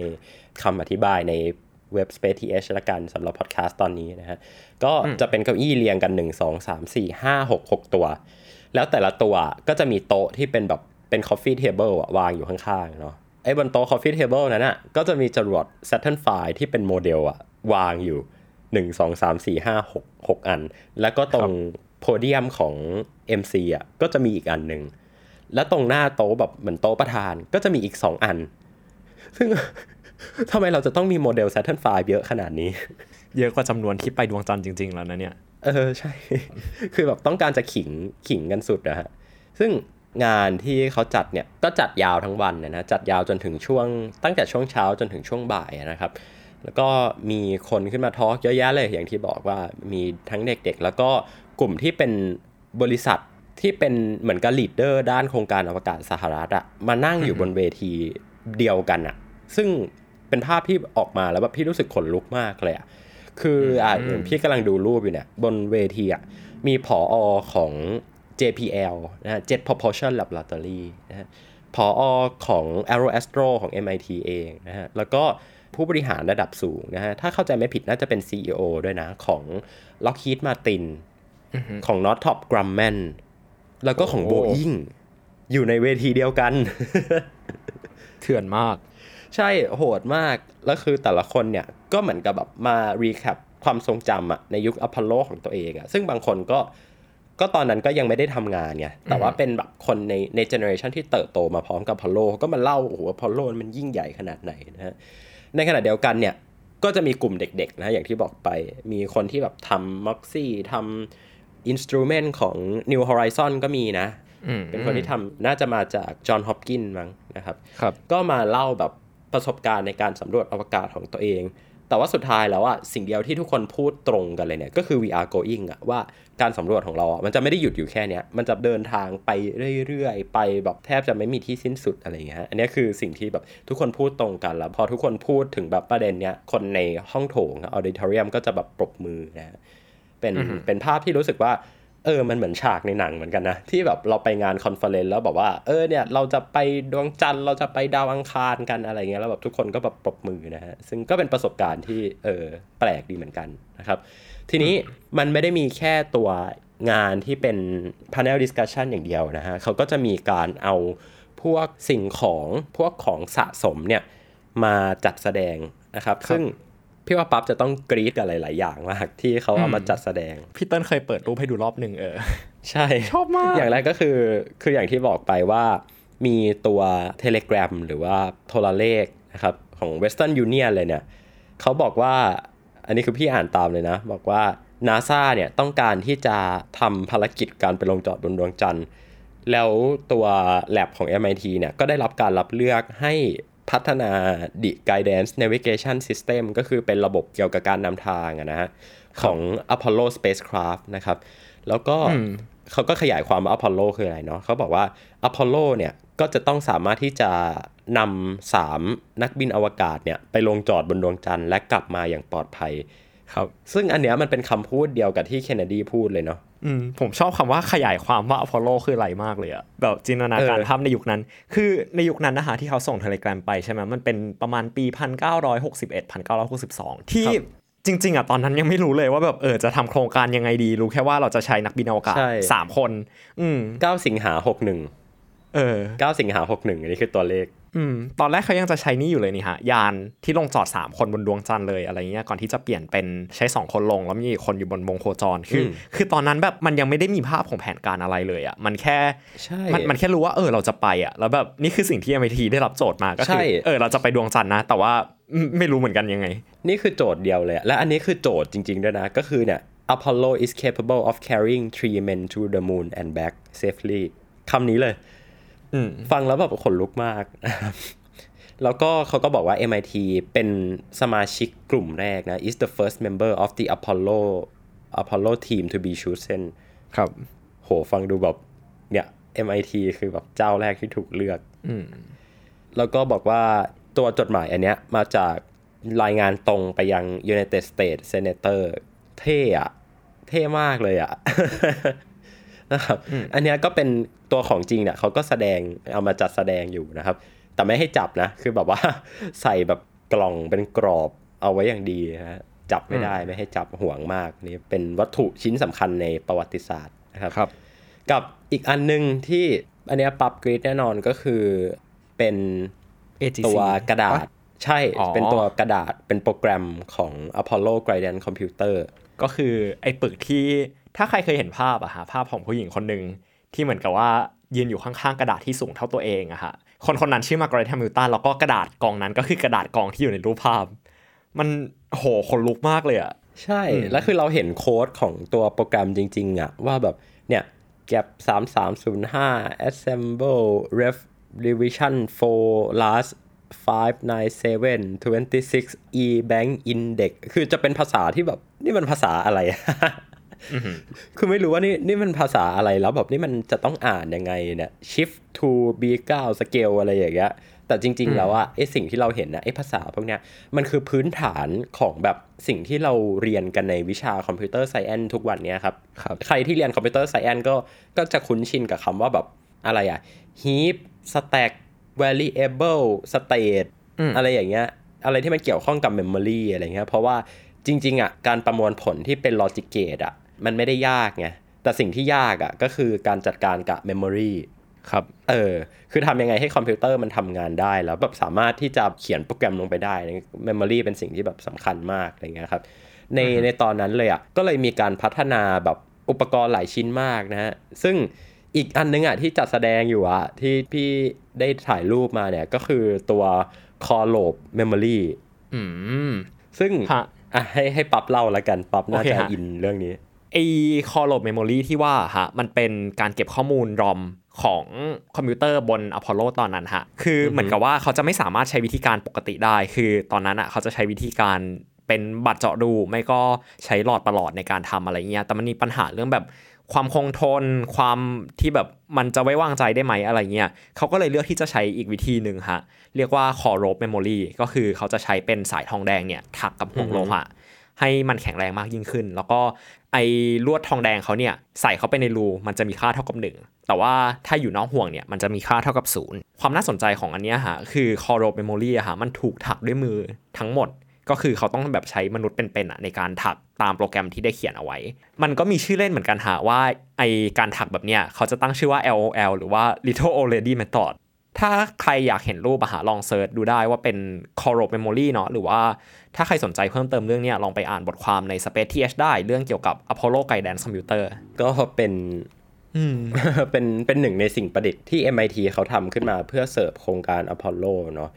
คำอธิบายในเว็บ Space TH ละกันสำหรับ podcast ตอนนี้นะฮะก็จะเป็นเก้าอี้เรียงกัน1 2 3 4 5 6 6 ตัว แล้วแต่ละตัวก็จะมีโต๊ะที่เป็นแบบเป็นคอฟฟี่เทเบิลวางอยู่ข้างๆเนาะไอ้บนโต๊ะคอฟฟี่เทเบิลนั้นน่ะก็จะมีจรวด Saturn V ที่เป็นโมเดลอะวางอยู่1 2 3 4 5 6 6อันแล้วก็ตรงโพเดียมของ MC อ่ะก็จะมีอีกอันนึงแล้วตรงหน้าโต๊ะแบบเหมือนโต๊ะประธานก็จะมีอีก2อันซึ่งทำไมเราจะต้องมีโมเดล Saturn V เยอะขนาดนี้เยอะกว่าจำนวนที่ไปดวงจันทร์จริงๆแล้วนะเนี่ยเออใช่ คือแบบต้องการจะขิงกันสุดนะฮะซึ่งงานที่เขาจัดเนี่ยก็จัดยาวทั้งวันนะจัดยาวจนถึงช่วงตั้งแต่ช่วงเช้าจนถึงช่วงบ่ายนะครับแล้วก็มีคนขึ้นมาทอล์กเยอะแยะเลยอย่างที่บอกว่ามีทั้งเด็กๆแล้วก็กลุ่มที่เป็นบริษัทที่เป็นเหมือนกับลีดเดอร์ด้านโครงการอวกาศสหรัฐอะมานั่งอยู่บนเวทีเดียวกันอะซึ่งเป็นภาพที่ออกมาแล้วแบบพี่รู้สึกขนลุกมากเลยอะคือพี่กำลังดูรูปอยู่เนี่ยบนเวทีอะมีผอ.ของ JPL นะ Jet Propulsion Laboratory นะฮะผอ.ของ Aero Astro ของ MIT เองนะฮะแล้วก็ผู้บริหารระดับสูงนะฮะถ้าเข้าใจไม่ผิดน่าจะเป็น CEO ด้วยนะของ Lockheed Martin ของ Northrop Grumman แล้วก็ของ Boeing อยู่ในเวทีเดียวกัน เถื่อนมากใช่โหดมากแล้วคือแต่ละคนเนี่ยก็เหมือนกับแบบมารีแคปความทรงจำอะในยุคอพอลโลของตัวเองอะซึ่งบางคนก็ตอนนั้นก็ยังไม่ได้ทำงานไงแต่ว่าเป็นแบบคนในเจเนอเรชันที่เติบโตมาพร้อมกับอพอลโลก็มาเล่าโอ้โหอพอลโลมันยิ่งใหญ่ขนาดไหนนะฮะในขณะเดียวกันเนี่ยก็จะมีกลุ่มเด็กๆนะอย่างที่บอกไปมีคนที่แบบทำ MOXIE ทำ Instrument ของ New Horizons ก็มีนะเป็นคนที่ทำน่าจะมาจาก John Hopkins มั้งนะครับก็มาเล่าแบบประสบการณ์ในการสำรวจอวกาศของตัวเองแต่ว่าสุดท้ายแล้วอ่ะสิ่งเดียวที่ทุกคนพูดตรงกันเลยเนี่ยก็คือ we are going อ่ะว่าการสำรวจของเราอ่ะมันจะไม่ได้หยุดอยู่แค่เนี้ยมันจะเดินทางไปเรื่อยๆไปแบบแทบจะไม่มีที่สิ้นสุดอะไรอย่างเงี้ยอันนี้คือสิ่งที่แบบทุกคนพูดตรงกันแล้วพอทุกคนพูดถึงแบบประเด็นเนี้ยคนในห้องโถง auditorium ก็จะแบบปรบมือนะเป็นภาพที่รู้สึกว่ามันเหมือนฉากในหนังเหมือนกันนะที่แบบเราไปงานคอนเฟอเรนซ์แล้วบอกว่าเนี่ยเราจะไปดวงจันทร์เราจะไปดาวอังคารกันอะไรเงี้ยแล้วแบบทุกคนก็แบบปรบมือนะฮะซึ่งก็เป็นประสบการณ์ที่แปลกดีเหมือนกันนะครับทีนี้มันไม่ได้มีแค่ตัวงานที่เป็น panel discussion อย่างเดียวนะฮะเขาก็จะมีการเอาพวกสิ่งของพวกของสะสมเนี่ยมาจัดแสดงนะครับซึ่งพี่ว่าปั๊บจะต้องกรี๊ดกับหลายๆอย่างมากที่เขาเอามาจัดแสดงพี่เติ้ลเคยเปิดรูปให้ดูรอบหนึ่งใช่ชอบมากอย่างแรกก็คืออย่างที่บอกไปว่ามีตัว Telegram หรือว่าโทรเลขนะครับของ Western Union เลยเนี่ยเขาบอกว่าอันนี้คือพี่อ่านตามเลยนะบอกว่า NASA เนี่ยต้องการที่จะทำภารกิจการไปลงจอดบนดวงจันทร์แล้วตัว Lab ของ MIT เนี่ยก็ได้รับการรับเลือกให้พัฒนา The Guidance Navigation System ก็คือเป็นระบบเกี่ยวกับการนำทางนะฮะของ Apollo Spacecraft นะครับแล้วก็เขาก็ขยายความว่า Apollo คืออะไรเนาะเขาบอกว่า Apollo เนี่ยก็จะต้องสามารถที่จะนำ3นักบินอวกาศเนี่ยไปลงจอดบนดวงจันทร์และกลับมาอย่างปลอดภัยครับซึ่งอันเนี้ยมันเป็นคำพูดเดียวกับที่เคนเนดีพูดเลยเนาะผมชอบคำว่าขยายความว่าอพอลโลคืออะไรมากเลยอะแบบจินตนาการภาพในยุคนั้นคือในยุคนั้นนะคะที่เขาส่งเทเลกราฟไปใช่ไหมมันเป็นประมาณปี 1961 1962 ที่จริงๆอะตอนนั้นยังไม่รู้เลยว่าแบบจะทำโครงการยังไงดีรู้แค่ว่าเราจะใช้นักบินอวกาศ3คน9สิงหา619สิงหา61อันนี้คือตัวเลขตอนแรกเขายังจะใช้นี่อยู่เลยนี่ฮะยานที่ลงจอด3คนบนดวงจันทร์เลยอะไรเงี้ยก่อนที่จะเปลี่ยนเป็นใช้2คนลงแล้วมีอีกคนอยู่บนวงโคจรคือตอนนั้นแบบมันยังไม่ได้มีภาพของแผนการอะไรเลยอ่ะมันแค่มันแค่รู้ว่าเราจะไปอ่ะแล้วแบบนี่คือสิ่งที่ MIT ได้รับโจทย์มาก็คือเราจะไปดวงจันทร์นะแต่ว่าไม่รู้เหมือนกันยังไงนี่คือโจทย์เดียวเลยและอันนี้คือโจทย์จริงๆด้วยนะก็คือเนี่ย Apollo is capable of carrying 3 men to the moon and back safely คำนี้เลยฟังแล้วแบบขนลุกมากนะครับแล้วก็เขาก็บอกว่า MIT เป็นสมาชิกกลุ่มแรกนะ is the first member of the Apollo team to be chosen ครับโหฟังดูแบบเนี่ย MIT คือแบบเจ้าแรกที่ถูกเลือกแล้วก็บอกว่าตัวจดหมายอันเนี้ยมาจากรายงานตรงไปยัง United States Senator เท่อะเท่มากเลยอะ นะครับอันเนี้ยก็เป็นตัวของจริงเนี่ยเขาก็แสดงเอามาจัดแสดงอยู่นะครับแต่ไม่ให้จับนะคือแบบว่าใส่แบบกล่องเป็นกรอบเอาไว้อย่างดีนะจับไม่ได้ไม่ให้จับห่วงมากนี่เป็นวัตถุชิ้นสำคัญในประวัติศาสตร์นะครับ กับอีกอันนึงที่อันนี้ปรับกรีดแน่นอนก็คือเป็นตัวกระดาษใช่เป็นตัวกระดาษเป็นโปรแกรมของ Apollo Guidance Computer ก็คือไอ้ปึกที่ถ้าใครเคยเห็นภาพอะฮะภาพของผู้หญิงคนนึงที่เหมือนกับว่ายืนอยู่ข้างๆกระดาษที่สูงเท่าตัวเองอะฮะคนนั้นชื่อมาร์กาเร็ต แฮมิลตันแล้วก็กระดาษกองนั้นก็คือกระดาษกองที่อยู่ในรูปภาพมันโหขนลุกมากเลยอะใช่แล้วคือเราเห็นโค้ดของตัวโปรแกรมจริงๆอะว่าแบบเนี่ยแก็บ3305 assemble ref revision 4 last 597 26 e bank index คือจะเป็นภาษาที่แบบนี่มันภาษาอะไร คือไม่รู้ว่านี่มันภาษาอะไรแล้วแบบนี่มันจะต้องอ่านยังไงเนี่ย shift to b9 scale อะไรอย่างเงี้ยแต่จริงๆแล้วอะไอสิ่งที่เราเห็นนะไอภาษาพวกเนี้ยมันคือพื้นฐานของแบบสิ่งที่เราเรียนกันในวิชาคอมพิวเตอร์ไซแอนซ์ทุกวันเนี้ยครับใครที่เรียนคอมพิวเตอร์ไซแอนซ์ก็จะคุ้นชินกับคำว่าแบบอะไรอะ heap stack variable state อะไรอย่างเงี้ยอะไรที่มันเกี่ยวข้องกับ memory อะไรเงี้ยเพราะว่าจริงๆอะการประมวลผลที่เป็น logic gate อะมันไม่ได้ยากไงแต่สิ่งที่ยากอะก็คือการจัดการกับ memoryครับคือทำยังไงให้คอมพิวเตอร์มันทำงานได้แล้วแบบสามารถที่จะเขียนโปรแกรมลงไปได้เมมโมรีเป็นสิ่งที่แบบสำคัญมากอะไรเงี้ยครับในตอนนั้นเลยอ่ะก็เลยมีการพัฒนาแบบอุปกรณ์หลายชิ้นมากนะฮะซึ่งอีกอันนึงอ่ะที่จัดแสดงอยู่อ่ะที่พี่ได้ถ่ายรูปมาเนี่ยก็คือตัว Core Rope Memory ซึ่งให้ปรับเล่าละกันปรับน่าจะอินเรื่องนี้ไอ้ Core Rope Memory ที่ว่าฮะมันเป็นการเก็บข้อมูล ROMของคอมพิวเตอร์บน Apollo ตอนนั้นฮะคือเหมือนกับว่าเขาจะไม่สามารถใช้วิธีการปกติได้คือตอนนั้นอ่ะเขาจะใช้วิธีการเป็นบัตรเจาะรูไม่ก็ใช้หลอดประหลอดในการทำอะไรเงี้ยแต่มันมีปัญหาเรื่องแบบความคงทนความที่แบบมันจะไว้วางใจได้ไหมอะไรเงี้ยเขาก็เลยเลือกที่จะใช้อีกวิธีนึงฮะเรียกว่า Core Rope Memory ก็คือเขาจะใช้เป็นสายทองแดงเนี่ยถักกับห่วงโลหะให้มันแข็งแรงมากยิ่งขึ้นแล้วก็ไอ้ลวดทองแดงเขาเนี่ยใส่เข้าไปในรูมันจะมีค่าเท่ากับ1แต่ว่าถ้าอยู่นอกห่วงเนี่ยมันจะมีค่าเท่ากับ0ความน่าสนใจของอันเนี้ยฮะคือ Core Rope Memory อ่ะฮะมันถูกถักด้วยมือทั้งหมดก็คือเขาต้องแบบใช้มนุษย์เป็นๆในการถักตามโปรแกรมที่ได้เขียนเอาไว้มันก็มีชื่อเล่นเหมือนกันฮะว่าไอ้การถักแบบเนี้ยเขาจะตั้งชื่อว่า LOL หรือว่า Little Old Lady Method ถ้าใครอยากเห็นรูปหาลองเสิร์ชดูได้ว่าเป็น Core Rope Memory เนาะหรือว่าถ้าใครสนใจเพิ่มเติมเรื่องนี้ลองไปอ่านบทความใน Space TH ได้เรื่องเกี่ยวกับ Apollo Guidance Computer ก็เป็นหนึ่งในสิ่งประดิษฐ์ที่ MIT เขาทำขึ้นมาเพื่อเสิร์ฟโครงการ Apollo เนาะ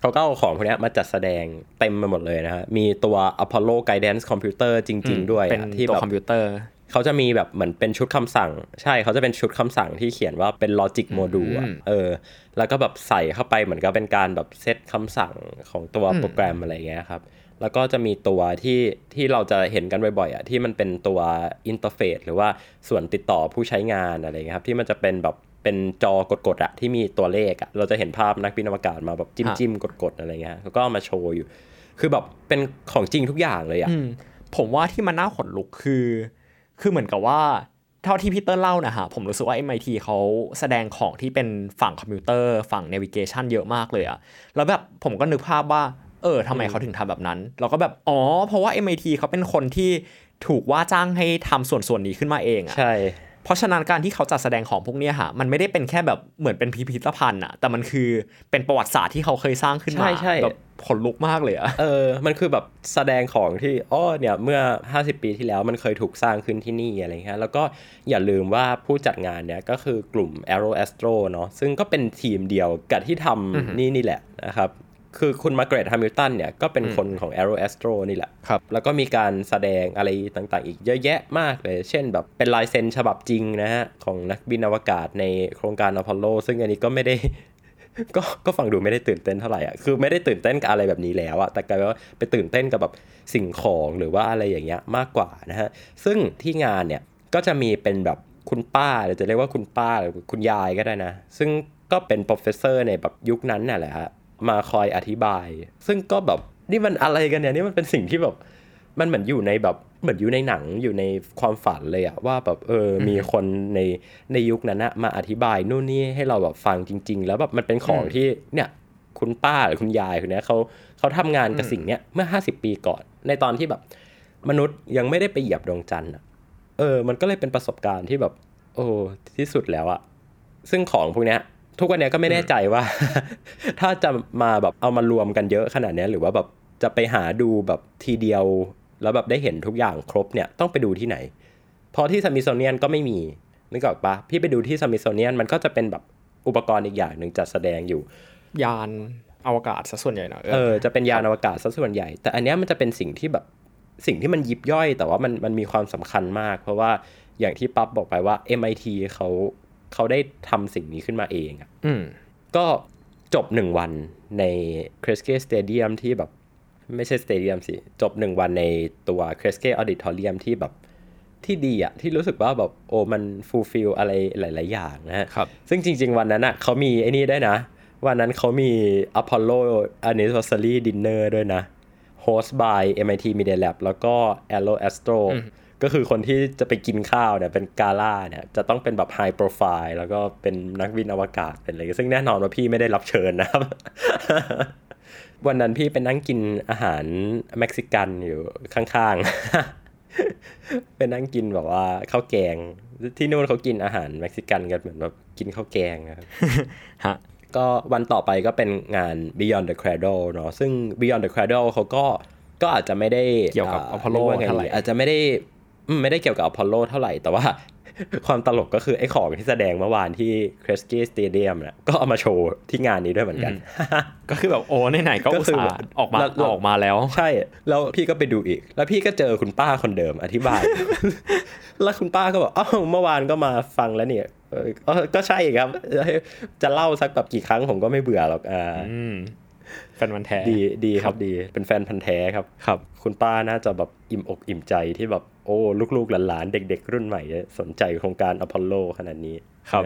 เขาก็เอาของพวกนี้มาจัดแสดงเต็มไปหมดเลยนะฮะมีตัว Apollo Guidance Computer จริงๆด้วยเป็นที่แบบคอมพิวเตอร์เขาจะมีแบบเหมือนเป็นชุดคำสั่งใช่เขาจะเป็นชุดคำสั่งที่เขียนว่าเป็น logic module แล้วก็แบบใส่เข้าไปเหมือนกับเป็นการแบบเซตคำสั่งของตัวโปรแกรมอะไรเงี้ยครับแล้วก็จะมีตัวที่เราจะเห็นกันบ่อยๆอ่ะที่มันเป็นตัว interface หรือว่าส่วนติดต่อผู้ใช้งานอะไรเงี้ยครับที่มันจะเป็นแบบเป็นจอกดๆอ่ะที่มีตัวเลขอ่ะเราจะเห็นภาพนักบินอวกาศมาแบบจิ้มๆกดๆอะไรเงี้ยเขาก็เอามาโชว์อยู่คือแบบเป็นของจริงทุกอย่างเลยอ่ะผมว่าที่มันน่าขนลุกคือเหมือนกับว่าเท่าที่พี่เติ้ลเล่านะฮะผมรู้สึกว่า MIT เขาแสดงของที่เป็นฝั่งคอมพิวเตอร์ฝั่ง navigation เยอะมากเลยอะแล้วแบบผมก็นึกภาพว่าทำไมเขาถึงทำแบบนั้นเราก็แบบอ๋อเพราะว่า MIT เขาเป็นคนที่ถูกว่าจ้างให้ทำส่วนนี้ขึ้นมาเองอะใช่เพราะฉะนั้นการที่เขาจัดแสดงของพวกนี้ฮะมันไม่ได้เป็นแค่แบบเหมือนเป็นพิพิธภัณฑ์อะแต่มันคือเป็นประวัติศาสตร์ที่เขาเคยสร้างขึ้นมาแบบขนลุกมากเลยอะมันคือแบบแสดงของที่เนี่ยเมื่อ50ปีที่แล้วมันเคยถูกสร้างขึ้นที่นี่อะไรเงี้ยแล้วก็อย่าลืมว่าผู้จัดงานเนี่ยก็คือกลุ่ม Aero Astro เนาะซึ่งก็เป็นทีมเดียวกับที่ทำนี่แหละนะครับคือคุณมาร์กาเร็ต แฮมิลตันเนี่ยก็เป็นคนของ Aero Astro นี่แหละครับแล้วก็มีการแสดงอะไรต่างๆอีกเยอะแยะมากเลยเช่นแบบเป็นลายเซ็นฉบับจริงนะฮะของนักบินอวกาศในโครงการอพอลโลซึ่งอันนี้ก็ไม่ได้ ก็ฟังดูไม่ได้ตื่นเต้นเท่าไหร่อ่ะคือไม่ได้ตื่นเต้นกับอะไรแบบนี้แล้วอ่ะแต่กลายว่าไปตื่นเต้นกับแบบสิ่งของหรือว่าอะไรอย่างเงี้ยมากกว่านะฮะซึ่งที่งานเนี่ยก็จะมีเป็นแบบคุณป้าหรือจะเรียกว่าคุณป้าหรือคุณยายก็ได้นะซึ่งก็เป็น professor ในแบบยุคนั้นน่ะแหละฮะมาคอยอธิบายซึ่งก็แบบนี่มันอะไรกันเนี่ยนี่มันเป็นสิ่งที่แบบมันเหมือนอยู่ในแบบเหมือนอยู่ในหนังอยู่ในความฝันเลยอะว่าแบบมีคนในยุคนั้นนะมาอธิบายนู่นนี่ให้เราแบบฟังจริงๆแล้วแบบมันเป็นของที่เนี่ยคุณป้าหรือคุณยายคนนี้เขาทำงานกับสิ่งเนี้ยเมื่อ50ปีก่อนในตอนที่แบบมนุษย์ยังไม่ได้ไปเหยียบดวงจันทร์อะมันก็เลยเป็นประสบการณ์ที่แบบ โอ้ที่สุดแล้วอะซึ่งของพวกเนี้ยทุกวันนี้ก็ไม่แน่ใจว่าถ้าจะมาแบบเอามารวมกันเยอะขนาดนี้หรือว่าแบบจะไปหาดูแบบทีเดียวแล้วแบบได้เห็นทุกอย่างครบเนี่ยต้องไปดูที่ไหนพอที่ซัมมิโซเนียนก็ไม่มีนึกออกปะพี่ไปดูที่ซัมมิโซเนียนมันก็จะเป็นแบบอุปกรณ์อีกอย่างหนึ่งจัดแสดงอยู่ยานอวกาศซะส่วนใหญ่นะจะเป็นยานอวกาศซะส่วนใหญ่แต่อันเนี้ยมันจะเป็นสิ่งที่แบบสิ่งที่มันยิบย่อยแต่ว่ามันมีความสำคัญมากเพราะว่าอย่างที่ปั๊บบอกไปว่า MIT เขาได้ทำสิ่งนี้ขึ้นมาเองอ่ะก็จบ1วันใน Kreske Stadium ที่แบบไม่ใช่สเตเดียมสิจบ1วันในตัว Kreske Auditorium ที่แบบที่ดีอ่ะที่รู้สึกว่าแบบโอ้มันฟูลฟิลอะไรหลายๆอย่างนะฮะซึ่งจริงๆวันนั้นอ่ะเขามีไอ้นี่ได้นะวันนั้นเขามี Apollo Anniversary Dinner ด้วยนะ Host by MIT Media Lab แล้วก็ Aero Astro ก็คือคนที่จะไปกินข้าวเนี่ยเป็นกาล่าเนี่ยจะต้องเป็นแบบ High Profile แล้วก็เป็นนักบินอวกาศเป็นอะไรซึ่งแน่นอนว่าพี่ไม่ได้รับเชิญนะครับ วันนั้นพี่ไปนั่งกินอาหารเม็กซิกันอยู่ข้างๆไปนั่งกินแบบว่าข้าวแกงที่นู่นเขากินอาหารเม็กซิกันกันเหมือนแบบกินข้าวแกงนะครับฮะก็วันต่อไปก็เป็นงาน Beyond the Cradle เนาะซึ่ง Beyond the Cradle เขาก็อาจจะไม่ได้เกี่ยวกับ Apollo เท่าไหร่อาจจะไม่ได้เกี่ยวกับ Apollo เท่าไหร่แต่ว่าความตลกก็คือไอ้ของที่แสดงเมื่อวานที่ Kreske Stadium น่ะก็เอามาโชว์ที่งานนี้ด้วยเหมือนกันก็คือแบบโอ้ไหนๆก็อุตส่าห์ออกมาแล้วใช่แล้วพี่ก็ไปดูอีกแล้วพี่ก็เจอคุณป้าคนเดิมอธิบายแล้วคุณป้าก็บอกอ้าวเมื่อวานก็มาฟังแล้วนี่ก็ใช่ครับจะเล่าสักแบบกี่ครั้งผมก็ไม่เบื่อหรอกแฟนพันธุ์แท้ดีครับดีเป็นแฟนพันธุ์แท้ครับครับคุณป้าน่าจะแบบอิ่มอกอิ่มใจที่แบบโอ้ลูกๆหลานๆเด็กๆรุ่นใหม่สนใจโครงการอพอลโลขนาดนี้ครับ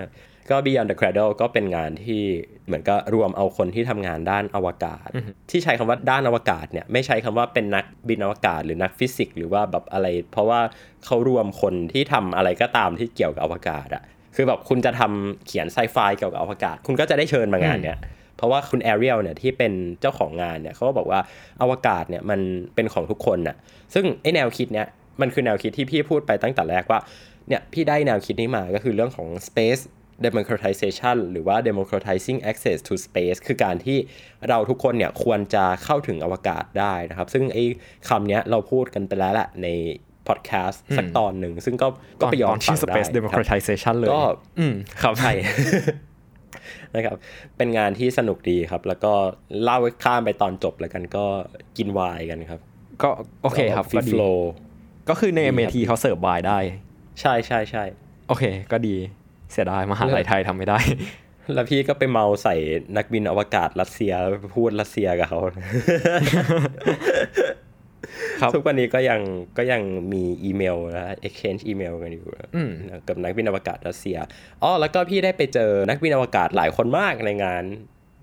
ก็ Beyond the Cradle ก็เป็นงานที่เหมือนก็รวมเอาคนที่ทำงานด้านอวกาศที่ใช้คำว่าด้านอวกาศเนี่ยไม่ใช้คำว่าเป็นนักบินอวกาศหรือนักฟิสิกส์หรือว่าแบบอะไรเพราะว่าเขารวมคนที่ทำอะไรก็ตามที่เกี่ยวกับอวกาศอะคือแบบคุณจะทำเขียนไซไฟเกี่ยวกับอวกาศคุณก็จะได้เชิญมางานเนี่ยเพราะว่าคุณ Ariel เนี่ยที่เป็นเจ้าของงานเนี่ยเขาก็บอกว่าอวกาศเนี่ยมันเป็นของทุกคนน่ะซึ่งไอ้แนวคิดเนี่ยมันคือแนวคิดที่พี่พูดไปตั้งแต่แรกว่าเนี่ยพี่ได้แนวคิดนี้มาก็คือเรื่องของ space democratization หรือว่า democratizing access to space คือการที่เราทุกคนเนี่ยควรจะเข้าถึงอวกาศได้นะครับซึ่งไอ้คำเนี้ยเราพูดกันไปแล้วแหละในพอดแคสต์สักตอนหนึ่งซึ่งก็ไปย้อนฟังได้ space democratization เลยก็ครับใช่นะครับเป็นงานที่สนุกดีครับแล้วก็เล่าข้ามไปตอนจบแล้วกันก็กินไวน์กันครับก็โอเคครับฟรีโฟลว์ก็คือใน MIT เขาเสิร์ฟไวน์ได้ใช่ๆๆโอเคก็ดีเสียดายมหาลัยไทยทำไม่ได้แล้วพี่ก็ไปเมาใส่นักบินอวกาศรัสเซียพูดรัสเซียกับเขาทุกวันนี้ก็ยังมีอีเมลนะ exchange อีเมลกันอยู่กับนักบินอวกาศรัสเซียอ๋อแล้วก็พี่ได้ไปเจอนักบินอวกาศหลายคนมากในงาน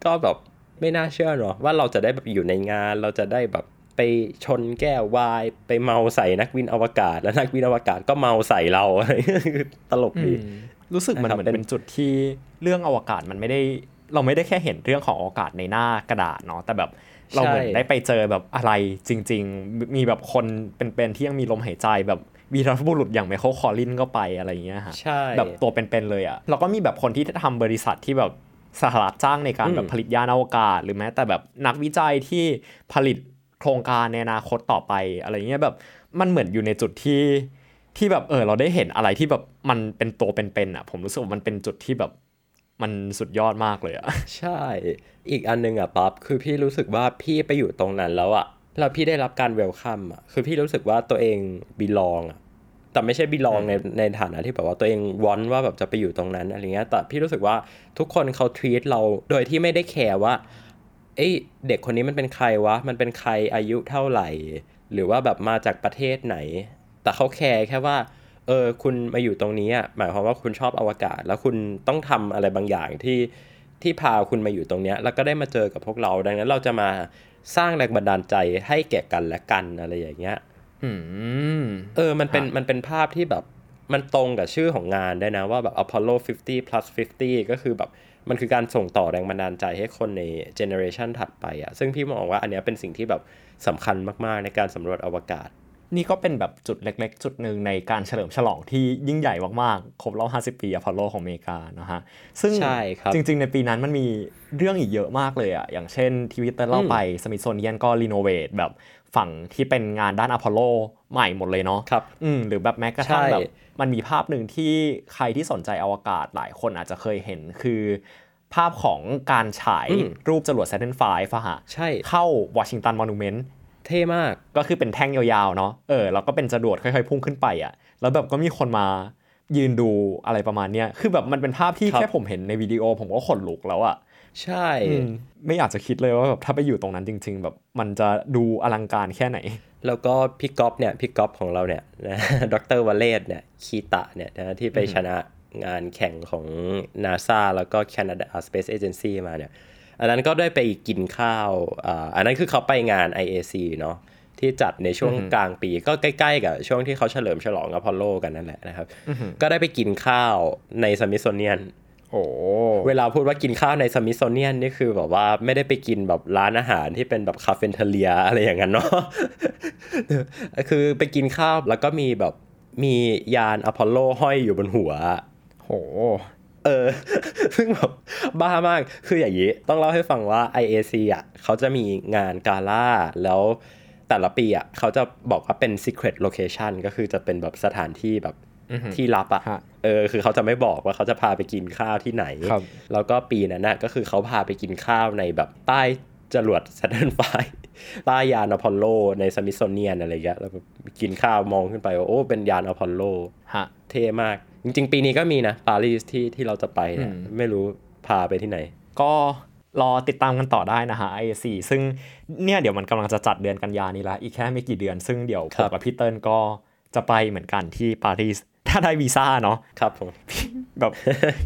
ก็แบบไม่น่าเชื่อเนอะว่าเราจะได้แบบอยู่ในงานเราจะได้แบบไปชนแก้ววายไปเมาใส่นักบินอวกาศแล้วนักบินอวกาศก็เมาใส่เราอะไรตลกดีรู้สึกมันเหมือนเป็นจุดที่เรื่องอวกาศมันไม่ได้เราไม่ได้แค่เห็นเรื่องของอวกาศในหน้ากระดาษเนาะแต่แบบเราเหมือนได้ไปเจอแบบอะไรจริงๆมีแบบคนเป็นๆที่ยังมีลมหายใจแบบวีรบุรุษอย่าง Michael Collins ก็ไปอะไรอย่างเงี้ยฮะแบบตัวเป็นๆเลยอ่ะแล้วก็มีแบบคนที่ทำบริษัทที่แบบสหรัฐจ้างในการแบบผลิตยานอวกาศหรือแม้แต่แบบนักวิจัยที่ผลิตโครงการในอนาคตต่อไปอะไรเงี้ยแบบมันเหมือนอยู่ในจุดที่แบบเราได้เห็นอะไรที่แบบมันเป็นตัวเป็นๆอ่ะผมรู้สึกว่ามันเป็นจุดที่แบบมันสุดยอดมากเลยอ่ะใช่อีกอันนึงอ่ะปั๊บคือพี่รู้สึกว่าพี่ไปอยู่ตรงนั้นแล้วอ่ะแล้วพี่ได้รับการเวลคัมอ่ะคือพี่รู้สึกว่าตัวเองบีลองอ่ะแต่ไม่ใช่บีลองในฐานะที่แบบว่าตัวเองวอนว่าแบบจะไปอยู่ตรงนั้นอะไรเงี้ยแต่พี่รู้สึกว่าทุกคนเขาทรีตเราโดยที่ไม่ได้แคร์ว่าเอ้ยเด็กคนนี้มันเป็นใครวะมันเป็นใครอายุเท่าไหร่หรือว่าแบบมาจากประเทศไหนแต่เขาแคร์แค่ว่าคุณมาอยู่ตรงนี้อ่ะหมายความว่าคุณชอบอวกาศแล้วคุณต้องทำอะไรบางอย่างที่พาคุณมาอยู่ตรงเนี้ยแล้วก็ได้มาเจอกับพวกเราดังนั้นเราจะมาสร้างแรงบันดาลใจให้แก่กันและกันอะไรอย่างเงี้ยมันเป็นภาพที่แบบมันตรงกับชื่อของงานได้นะว่าแบบ Apollo 50+50 ก็คือแบบมันคือการส่งต่อแรงบันดาลใจให้คนในเจเนอเรชันถัดไปอ่ะซึ่งพี่มองว่าอันเนี้ยเป็นสิ่งที่แบบสำคัญมากๆในการสำรวจอวกาศ นี่ก็เป็นแบบจุดเล็กๆจุดหนึ่งในการเฉลิมฉลองที่ยิ่งใหญ่มากๆครบรอบ50 ปีอพอลโลของอเมริกานะฮะซึ่งจริงๆในปีนั้นมันมีเรื่องอีกเยอะมากเลยอ่ะอย่างเช่นที่วิเตอร์เล่าไปสมิธโซเนียนก็รีโนเวทแบบฝั่งที่เป็นงานด้านอพอลโลใหม่หมดเลยเนาะหรือแบบแม้กระทั่งแบบมันมีภาพหนึ่งที่ใครที่สนใจอวกาศหลายคนอาจจะเคยเห็นคือภาพของการฉายรูปจรวด Saturn V ฮะเข้า Washington Monument เท่มากก็คือเป็นแท่งยาวๆเนาะแล้วก็เป็นจรวดค่อยๆพุ่งขึ้นไปอ่ะแล้วแบบก็มีคนมายืนดูอะไรประมาณเนี้ยคือแบบมันเป็นภาพที่แค่ผมเห็นในวิดีโอผมก็ขนลุกแล้วอ่ะใช่ไม่อยากจะคิดเลยว่าแบบถ้าไปอยู่ตรงนั้นจริงๆแบบมันจะดูอลังการแค่ไหนแล้วก็พี่ก๊อฟของเราเนี่ยดร.วเลศเนี่ยคีตะเนี่ยนะที่ไปชนะงานแข่งของ NASA แล้วก็ Canada Space Agency มาเนี่ยอันนั้นก็ได้ไปกินข้าวอันนั้นคือเขาไปงาน IAC เนาะที่จัดในช่วงกลางปีก็ใกล้ๆกับช่วงที่เขาเฉลิมฉลองอพอลโลกันนั่นแหละนะครับก็ได้ไปกินข้าวในสมิธโซเนียนโอ้เวลาพูดว่ากินข้าวในสมิธโซเนียนนี่คือแบบว่าไม่ได้ไปกินแบบร้านอาหารที่เป็นแบบคาเฟนเทเลียอะไรอย่างนั้นเนาะ คือไปกินข้าวแล้วก็มีแบบมียานอพอลโลห้อยอยู่บนหัวโอ้ซึ่งแบบบ้ามากคืออย่างนี้ต้องเล่าให้ฟังว่า IAC อ่ะเขาจะมีงานกาล่าแล้วแต่ละปีอ่ะเขาจะบอกว่าเป็น secret location ก็คือจะเป็นแบบสถานที่แบบที่ลับอ่ะคือเขาจะไม่บอกว่าเขาจะพาไปกินข้าวที่ไหนแล้วก็ปีนั้นน่ะก็คือเขาพาไปกินข้าวในแบบใต้จรวด Saturn V ใต้ยานอพอลโลในสมิธโซเนียนอะไรเงี้ยแล้วกินข้าวมองขึ้นไปว่าโอ้เป็นยานอพอลโลเท่มากจริงๆปีนี้ก็มีนะปารีสที่เราจะไปเนี่ยไม่รู้พาไปที่ไหนก็รอติดตามกันต่อได้นะฮะ IAC ซึ่งเนี่ยเดี๋ยวมันกำลังจะจัดเดือนกันยานี้ละอีกแค่ไม่กี่เดือนซึ่งเดี๋ยวผมกับพี่เติ้ลก็จะไปเหมือนกันที่ปารีสถ้าได้วีซ่าเนาะครับผมแบบ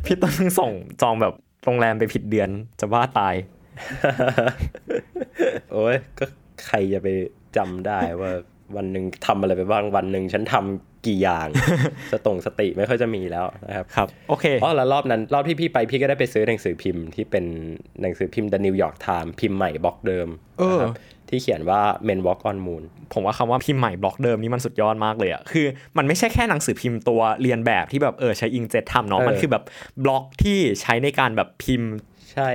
พี่เติ้ลส่งจองแบบโรงแรมไปผิดเดือนจะว่าตาย โอ้ยก็ใครจะไปจำได้ว่าวันหนึ่งทำอะไรไปบ้างวันหนึ่งฉันทำกี่อย่าง สติไม่ค่อยจะมีแล้วนะครับครับโอเคอ๋อแล้วรอบนั้นรอบที่พี่ไปพี่ก็ได้ไปซื้อหนังสือพิมพ์ที่เป็นหนังสือพิมพ์ The New York Times พิมพ์ใหม่บล็อกเดิมนะครับที่เขียนว่า Men Walk on Moon ผมว่าคำว่าพิมพ์ใหม่บล็อกเดิมนี่มันสุดยอดมากเลยอ่ะคือมันไม่ใช่แค่หนังสือพิมพ์ตัวเรียนแบบที่แบบใช้อิงเจ็ตทำเนาะมันคือแบบบล็อกที่ใช้ในการแบบพิมพ์ใช่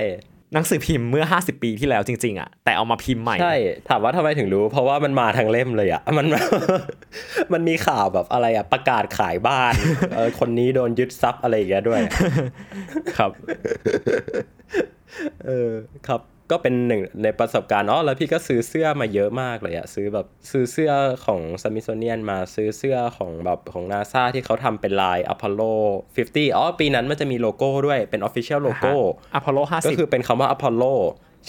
หนังสือพิมพ์เมื่อ50ปีที่แล้วจริงๆอ่ะแต่เอามาพิมพ์ใหม่ใช่ถามว่าทำไมถึงรู้เพราะว่ามันมาทางเล่มเลยอ่ะมันมีข่าวแบบอะไรอ่ะประกาศขายบ้าน คนนี้โดนยึดทรัพย์อะไรอย่างเงี้ยด้วย ครับครับก็เป็นหนึ่งในประสบการณ์แล้วพี่ก็ซื้อเสื้อมาเยอะมากเลยอ่ะซื้อแบบซื้อเสื้อของสมิธโซเนียนมาซื้อเสื้อของแบบของ NASA ที่เขาทำเป็นลาย Apollo 50 ปีนั้นมันจะมีโลโก้ด้วยเป็น Official โลโก้ Apollo 50ก็คือเป็นคำว่า Apollo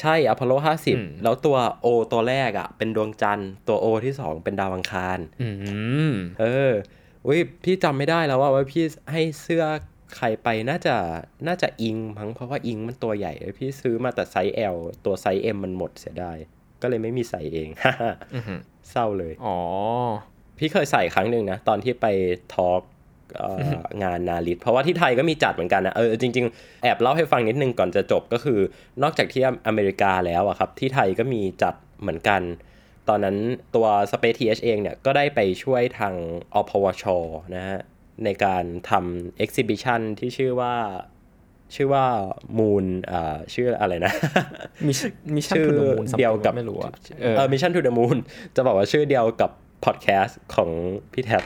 ใช่ Apollo 50แล้วตัว O ตัวแรกอ่ะเป็นดวงจันทร์ตัว O ที่2เป็นดาวอังคารพี่จำไม่ได้แล้วว่าพี่ให้เสื้อใครไปน่าจะอิงมั้งเพราะว่าอิงมันตัวใหญ่พี่ซื้อมาแต่ไซส์ L ตัวไซส์ M มันหมดเสียดายก็เลยไม่มีใส่เอง เศร้าเลยอ๋อพี่เคยใส่ครั้งนึงนะตอนที่ไปทอล์กงานนาริตเพราะว่าที่ไทยก็มีจัดเหมือนกันนะจริงๆแอบเล่าให้ฟังนิดนึงก่อนจะจบก็คือนอกจากที่อเมริกาแล้วอะครับที่ไทยก็มีจัดเหมือนกันตอนนั้นตัว Space TH เองเนี่ยก็ได้ไปช่วยทางอพวช.นะฮะในการทำ exhibition ที่ชื่อว่า Moon ชื่ออะไรนะ Mission to the Moon เดียวกับไม่รู้อ่ะMission to the Moon จะบอกว่าชื่อเดียวกับ podcast ของพี่แท็บ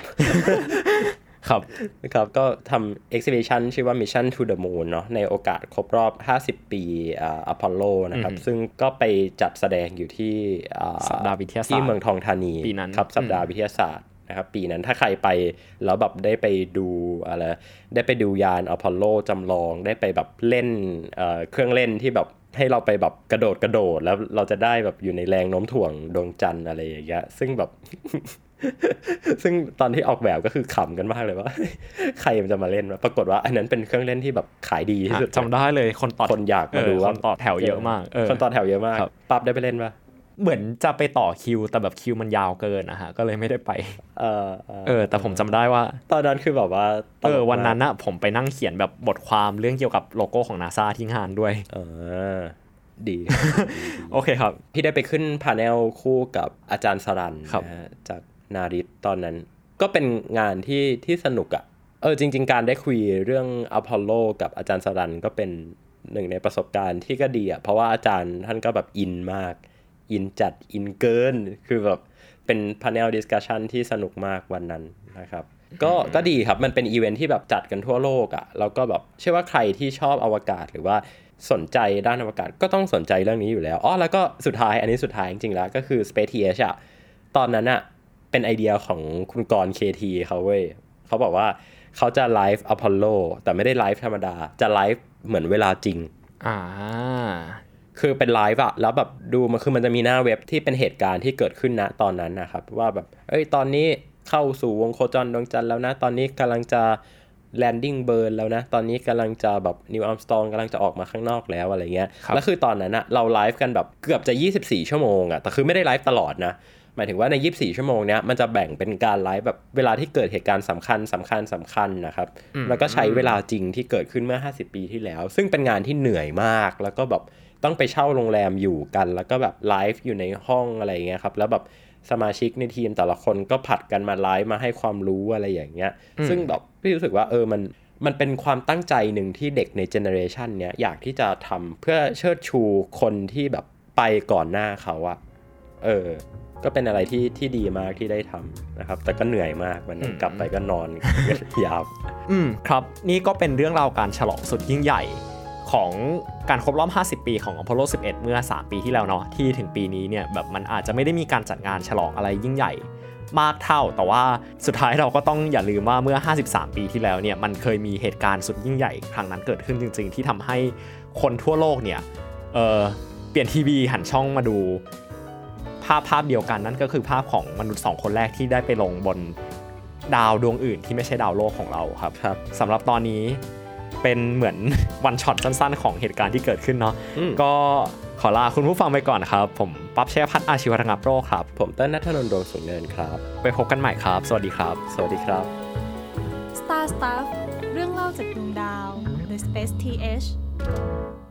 ครับก็ทำ exhibition ชื่อว่า Mission to the Moon เนาะในโอกาสครบรอบ50 ปีApollo นะครับซึ่งก็ไปจัดแสดงอยู่ที่สัปดาห์วิทยาศาสตร์ที่เมืองทองธานีครับสัปดาห์วิทยาศาสตร์นะครับปีนั้นถ้าใครไปแล้วแบบได้ไปดูอะไรได้ไปดูยานอพอลโลจำลองได้ไปแบบเล่นเครื่องเล่นที่แบบให้เราไปแบบกระโดดแล้วเราจะได้แบบอยู่ในแรงโน้มถ่วงดวงจันทร์อะไรอย่างเงี้ยซึ่งแบบ ซึ่งตอนที่ออกแบบก็คือขำกันมากเลยว่า ใครมันจะมาเล่นปรากฏว่าอันนั้นเป็นเครื่องเล่นที่แบบขายดีที่สุดจำได้เลยคนอยากมาดูว่าต่อแถวเยอะมากคนต่อแถวเยอะมากปั๊บได้ไปเล่นป่ะเหมือนจะไปต่อคิวแต่แบบคิวมันยาวเกินนะฮะก็เลยไม่ได้ไปแต่ผมจำได้ว่าตอนนั้นคือแบบว่าวันนั้นนะผมไปนั่งเขียนแบบบทความเรื่องเกี่ยวกับโลโก้ของ NASA ที่งานด้วยดี โอเคครับพี่ได้ไปขึ้นพาเนลคู่กับอาจารย์สรัญจาก นาริตตอนนั้นก็เป็นงานที่สนุกอ่ะจริงๆการได้คุยเรื่องอพอลโลกับอาจารย์สรันก็เป็นหนึ่งในประสบการณ์ที่ก็ดีอ่ะเพราะว่าอาจารย์ท่านก็แบบอินมากอินจัดอินเกินคือแบบเป็น panel discussion ที่สนุกมากวันนั้นนะครับก็ดีครับมันเป็นอีเวนท์ที่แบบจัดกันทั่วโลกอ่ะแล้วก็แบบเชื่อว่าใครที่ชอบอวกาศหรือว่าสนใจด้านอวกาศก็ต้องสนใจเรื่องนี้อยู่แล้วอ๋อแล้วก็สุดท้ายจริงๆแล้วก็คือ Space TH อ่ะตอนนั้นอ่ะเป็นไอเดียของคุณกรณ์ KT เขาเว้ยเขาบอกว่าเขาจะไลฟ์ Apollo แต่ไม่ได้ไลฟ์ธรรมดาจะไลฟ์เหมือนเวลาจริงคือเป็นไลฟ์อะแล้วแบบดูมันคือมันจะมีหน้าเว็บที่เป็นเหตุการณ์ที่เกิดขึ้นณตอนนั้นนะครับว่าแบบตอนนี้เข้าสู่วงโคจรดวงจันทร์แล้วนะตอนนี้กำลังจะแลนดิ้งเบิร์นแล้วนะตอนนี้กำลังจะแบบนิวอาร์มสตรองกำลังจะออกมาข้างนอกแล้วอะไรเงี้ยแล้วคือตอนนั้นอะเราไลฟ์กันแบบเกือบจะ24ชั่วโมงอะแต่คือไม่ได้ไลฟ์ตลอดนะหมายถึงว่าใน24ชั่วโมงเนี้ยมันจะแบ่งเป็นการไลฟ์แบบเวลาที่เกิดเหตุการณ์สำคัญนะครับแล้วก็ใช้เวลาจริงที่เกิดขึ้นเมื่อ50ปีที่แล้วซึ่งเป็นงานที่เหนื่อยมากแล้วก็แบบต้องไปเช่าโรงแรมอยู่กันแล้วก็แบบไลฟ์อยู่ในห้องอะไรอย่างเงี้ยครับแล้วแบบสมาชิกในทีมแต่ละคนก็ผัดกันมาไลฟ์มาให้ความรู้อะไรอย่างเงี้ยซึ่งแบบรู้สึกว่ามันเป็นความตั้งใจหนึ่งที่เด็กในเจเนอเรชันเนี้ยอยากที่จะทำเพื่อเชิดชูคนที่แบบไปก่อนหน้าเขาอะก็เป็นอะไรที่ดีมากที่ได้ทำนะครับแต่ก็เหนื่อยมากวันนั้นกลับไปก็นอน ยาวครับนี่ก็เป็นเรื่องราวการฉลองสุดยิ่งใหญ่ของการครบรอบ50ปีของ Apollo 11เมื่อ3ปีที่แล้วเนาะที่ถึงปีนี้เนี่ยแบบมันอาจจะไม่ได้มีการจัดงานฉลองอะไรยิ่งใหญ่มากเท่าแต่ว่าสุดท้ายเราก็ต้องอย่าลืมว่าเมื่อ53ปีที่แล้วเนี่ยมันเคยมีเหตุการณ์สุดยิ่งใหญ่ครั้งนั้นเกิดขึ้นจริงๆที่ทำให้คนทั่วโลกเนี่ยเปลี่ยนทีวีหันช่องมาดูภาพเดียวกันนั่นก็คือภาพของมนุษย์2คนแรกที่ได้ไปลงบนดาวดวงอื่นที่ไม่ใช่ดาวโลกของเราครับสำหรับตอนนี้เป็นเหมือนวันช็อตสั้นๆของเหตุการณ์ที่เกิดขึ้นเนาะก็ขอลาคุณผู้ฟังไปก่อนครับผมปั๊บชัยพัฒน์อาชีวรังกโรครับผมเติ้ลณัฐนนท์ดวงสูงเนินครับไปพบกันใหม่ครับสวัสดีครับสวัสดีครับ Starstuff เรื่องเล่าจากดวงดาว The Space TH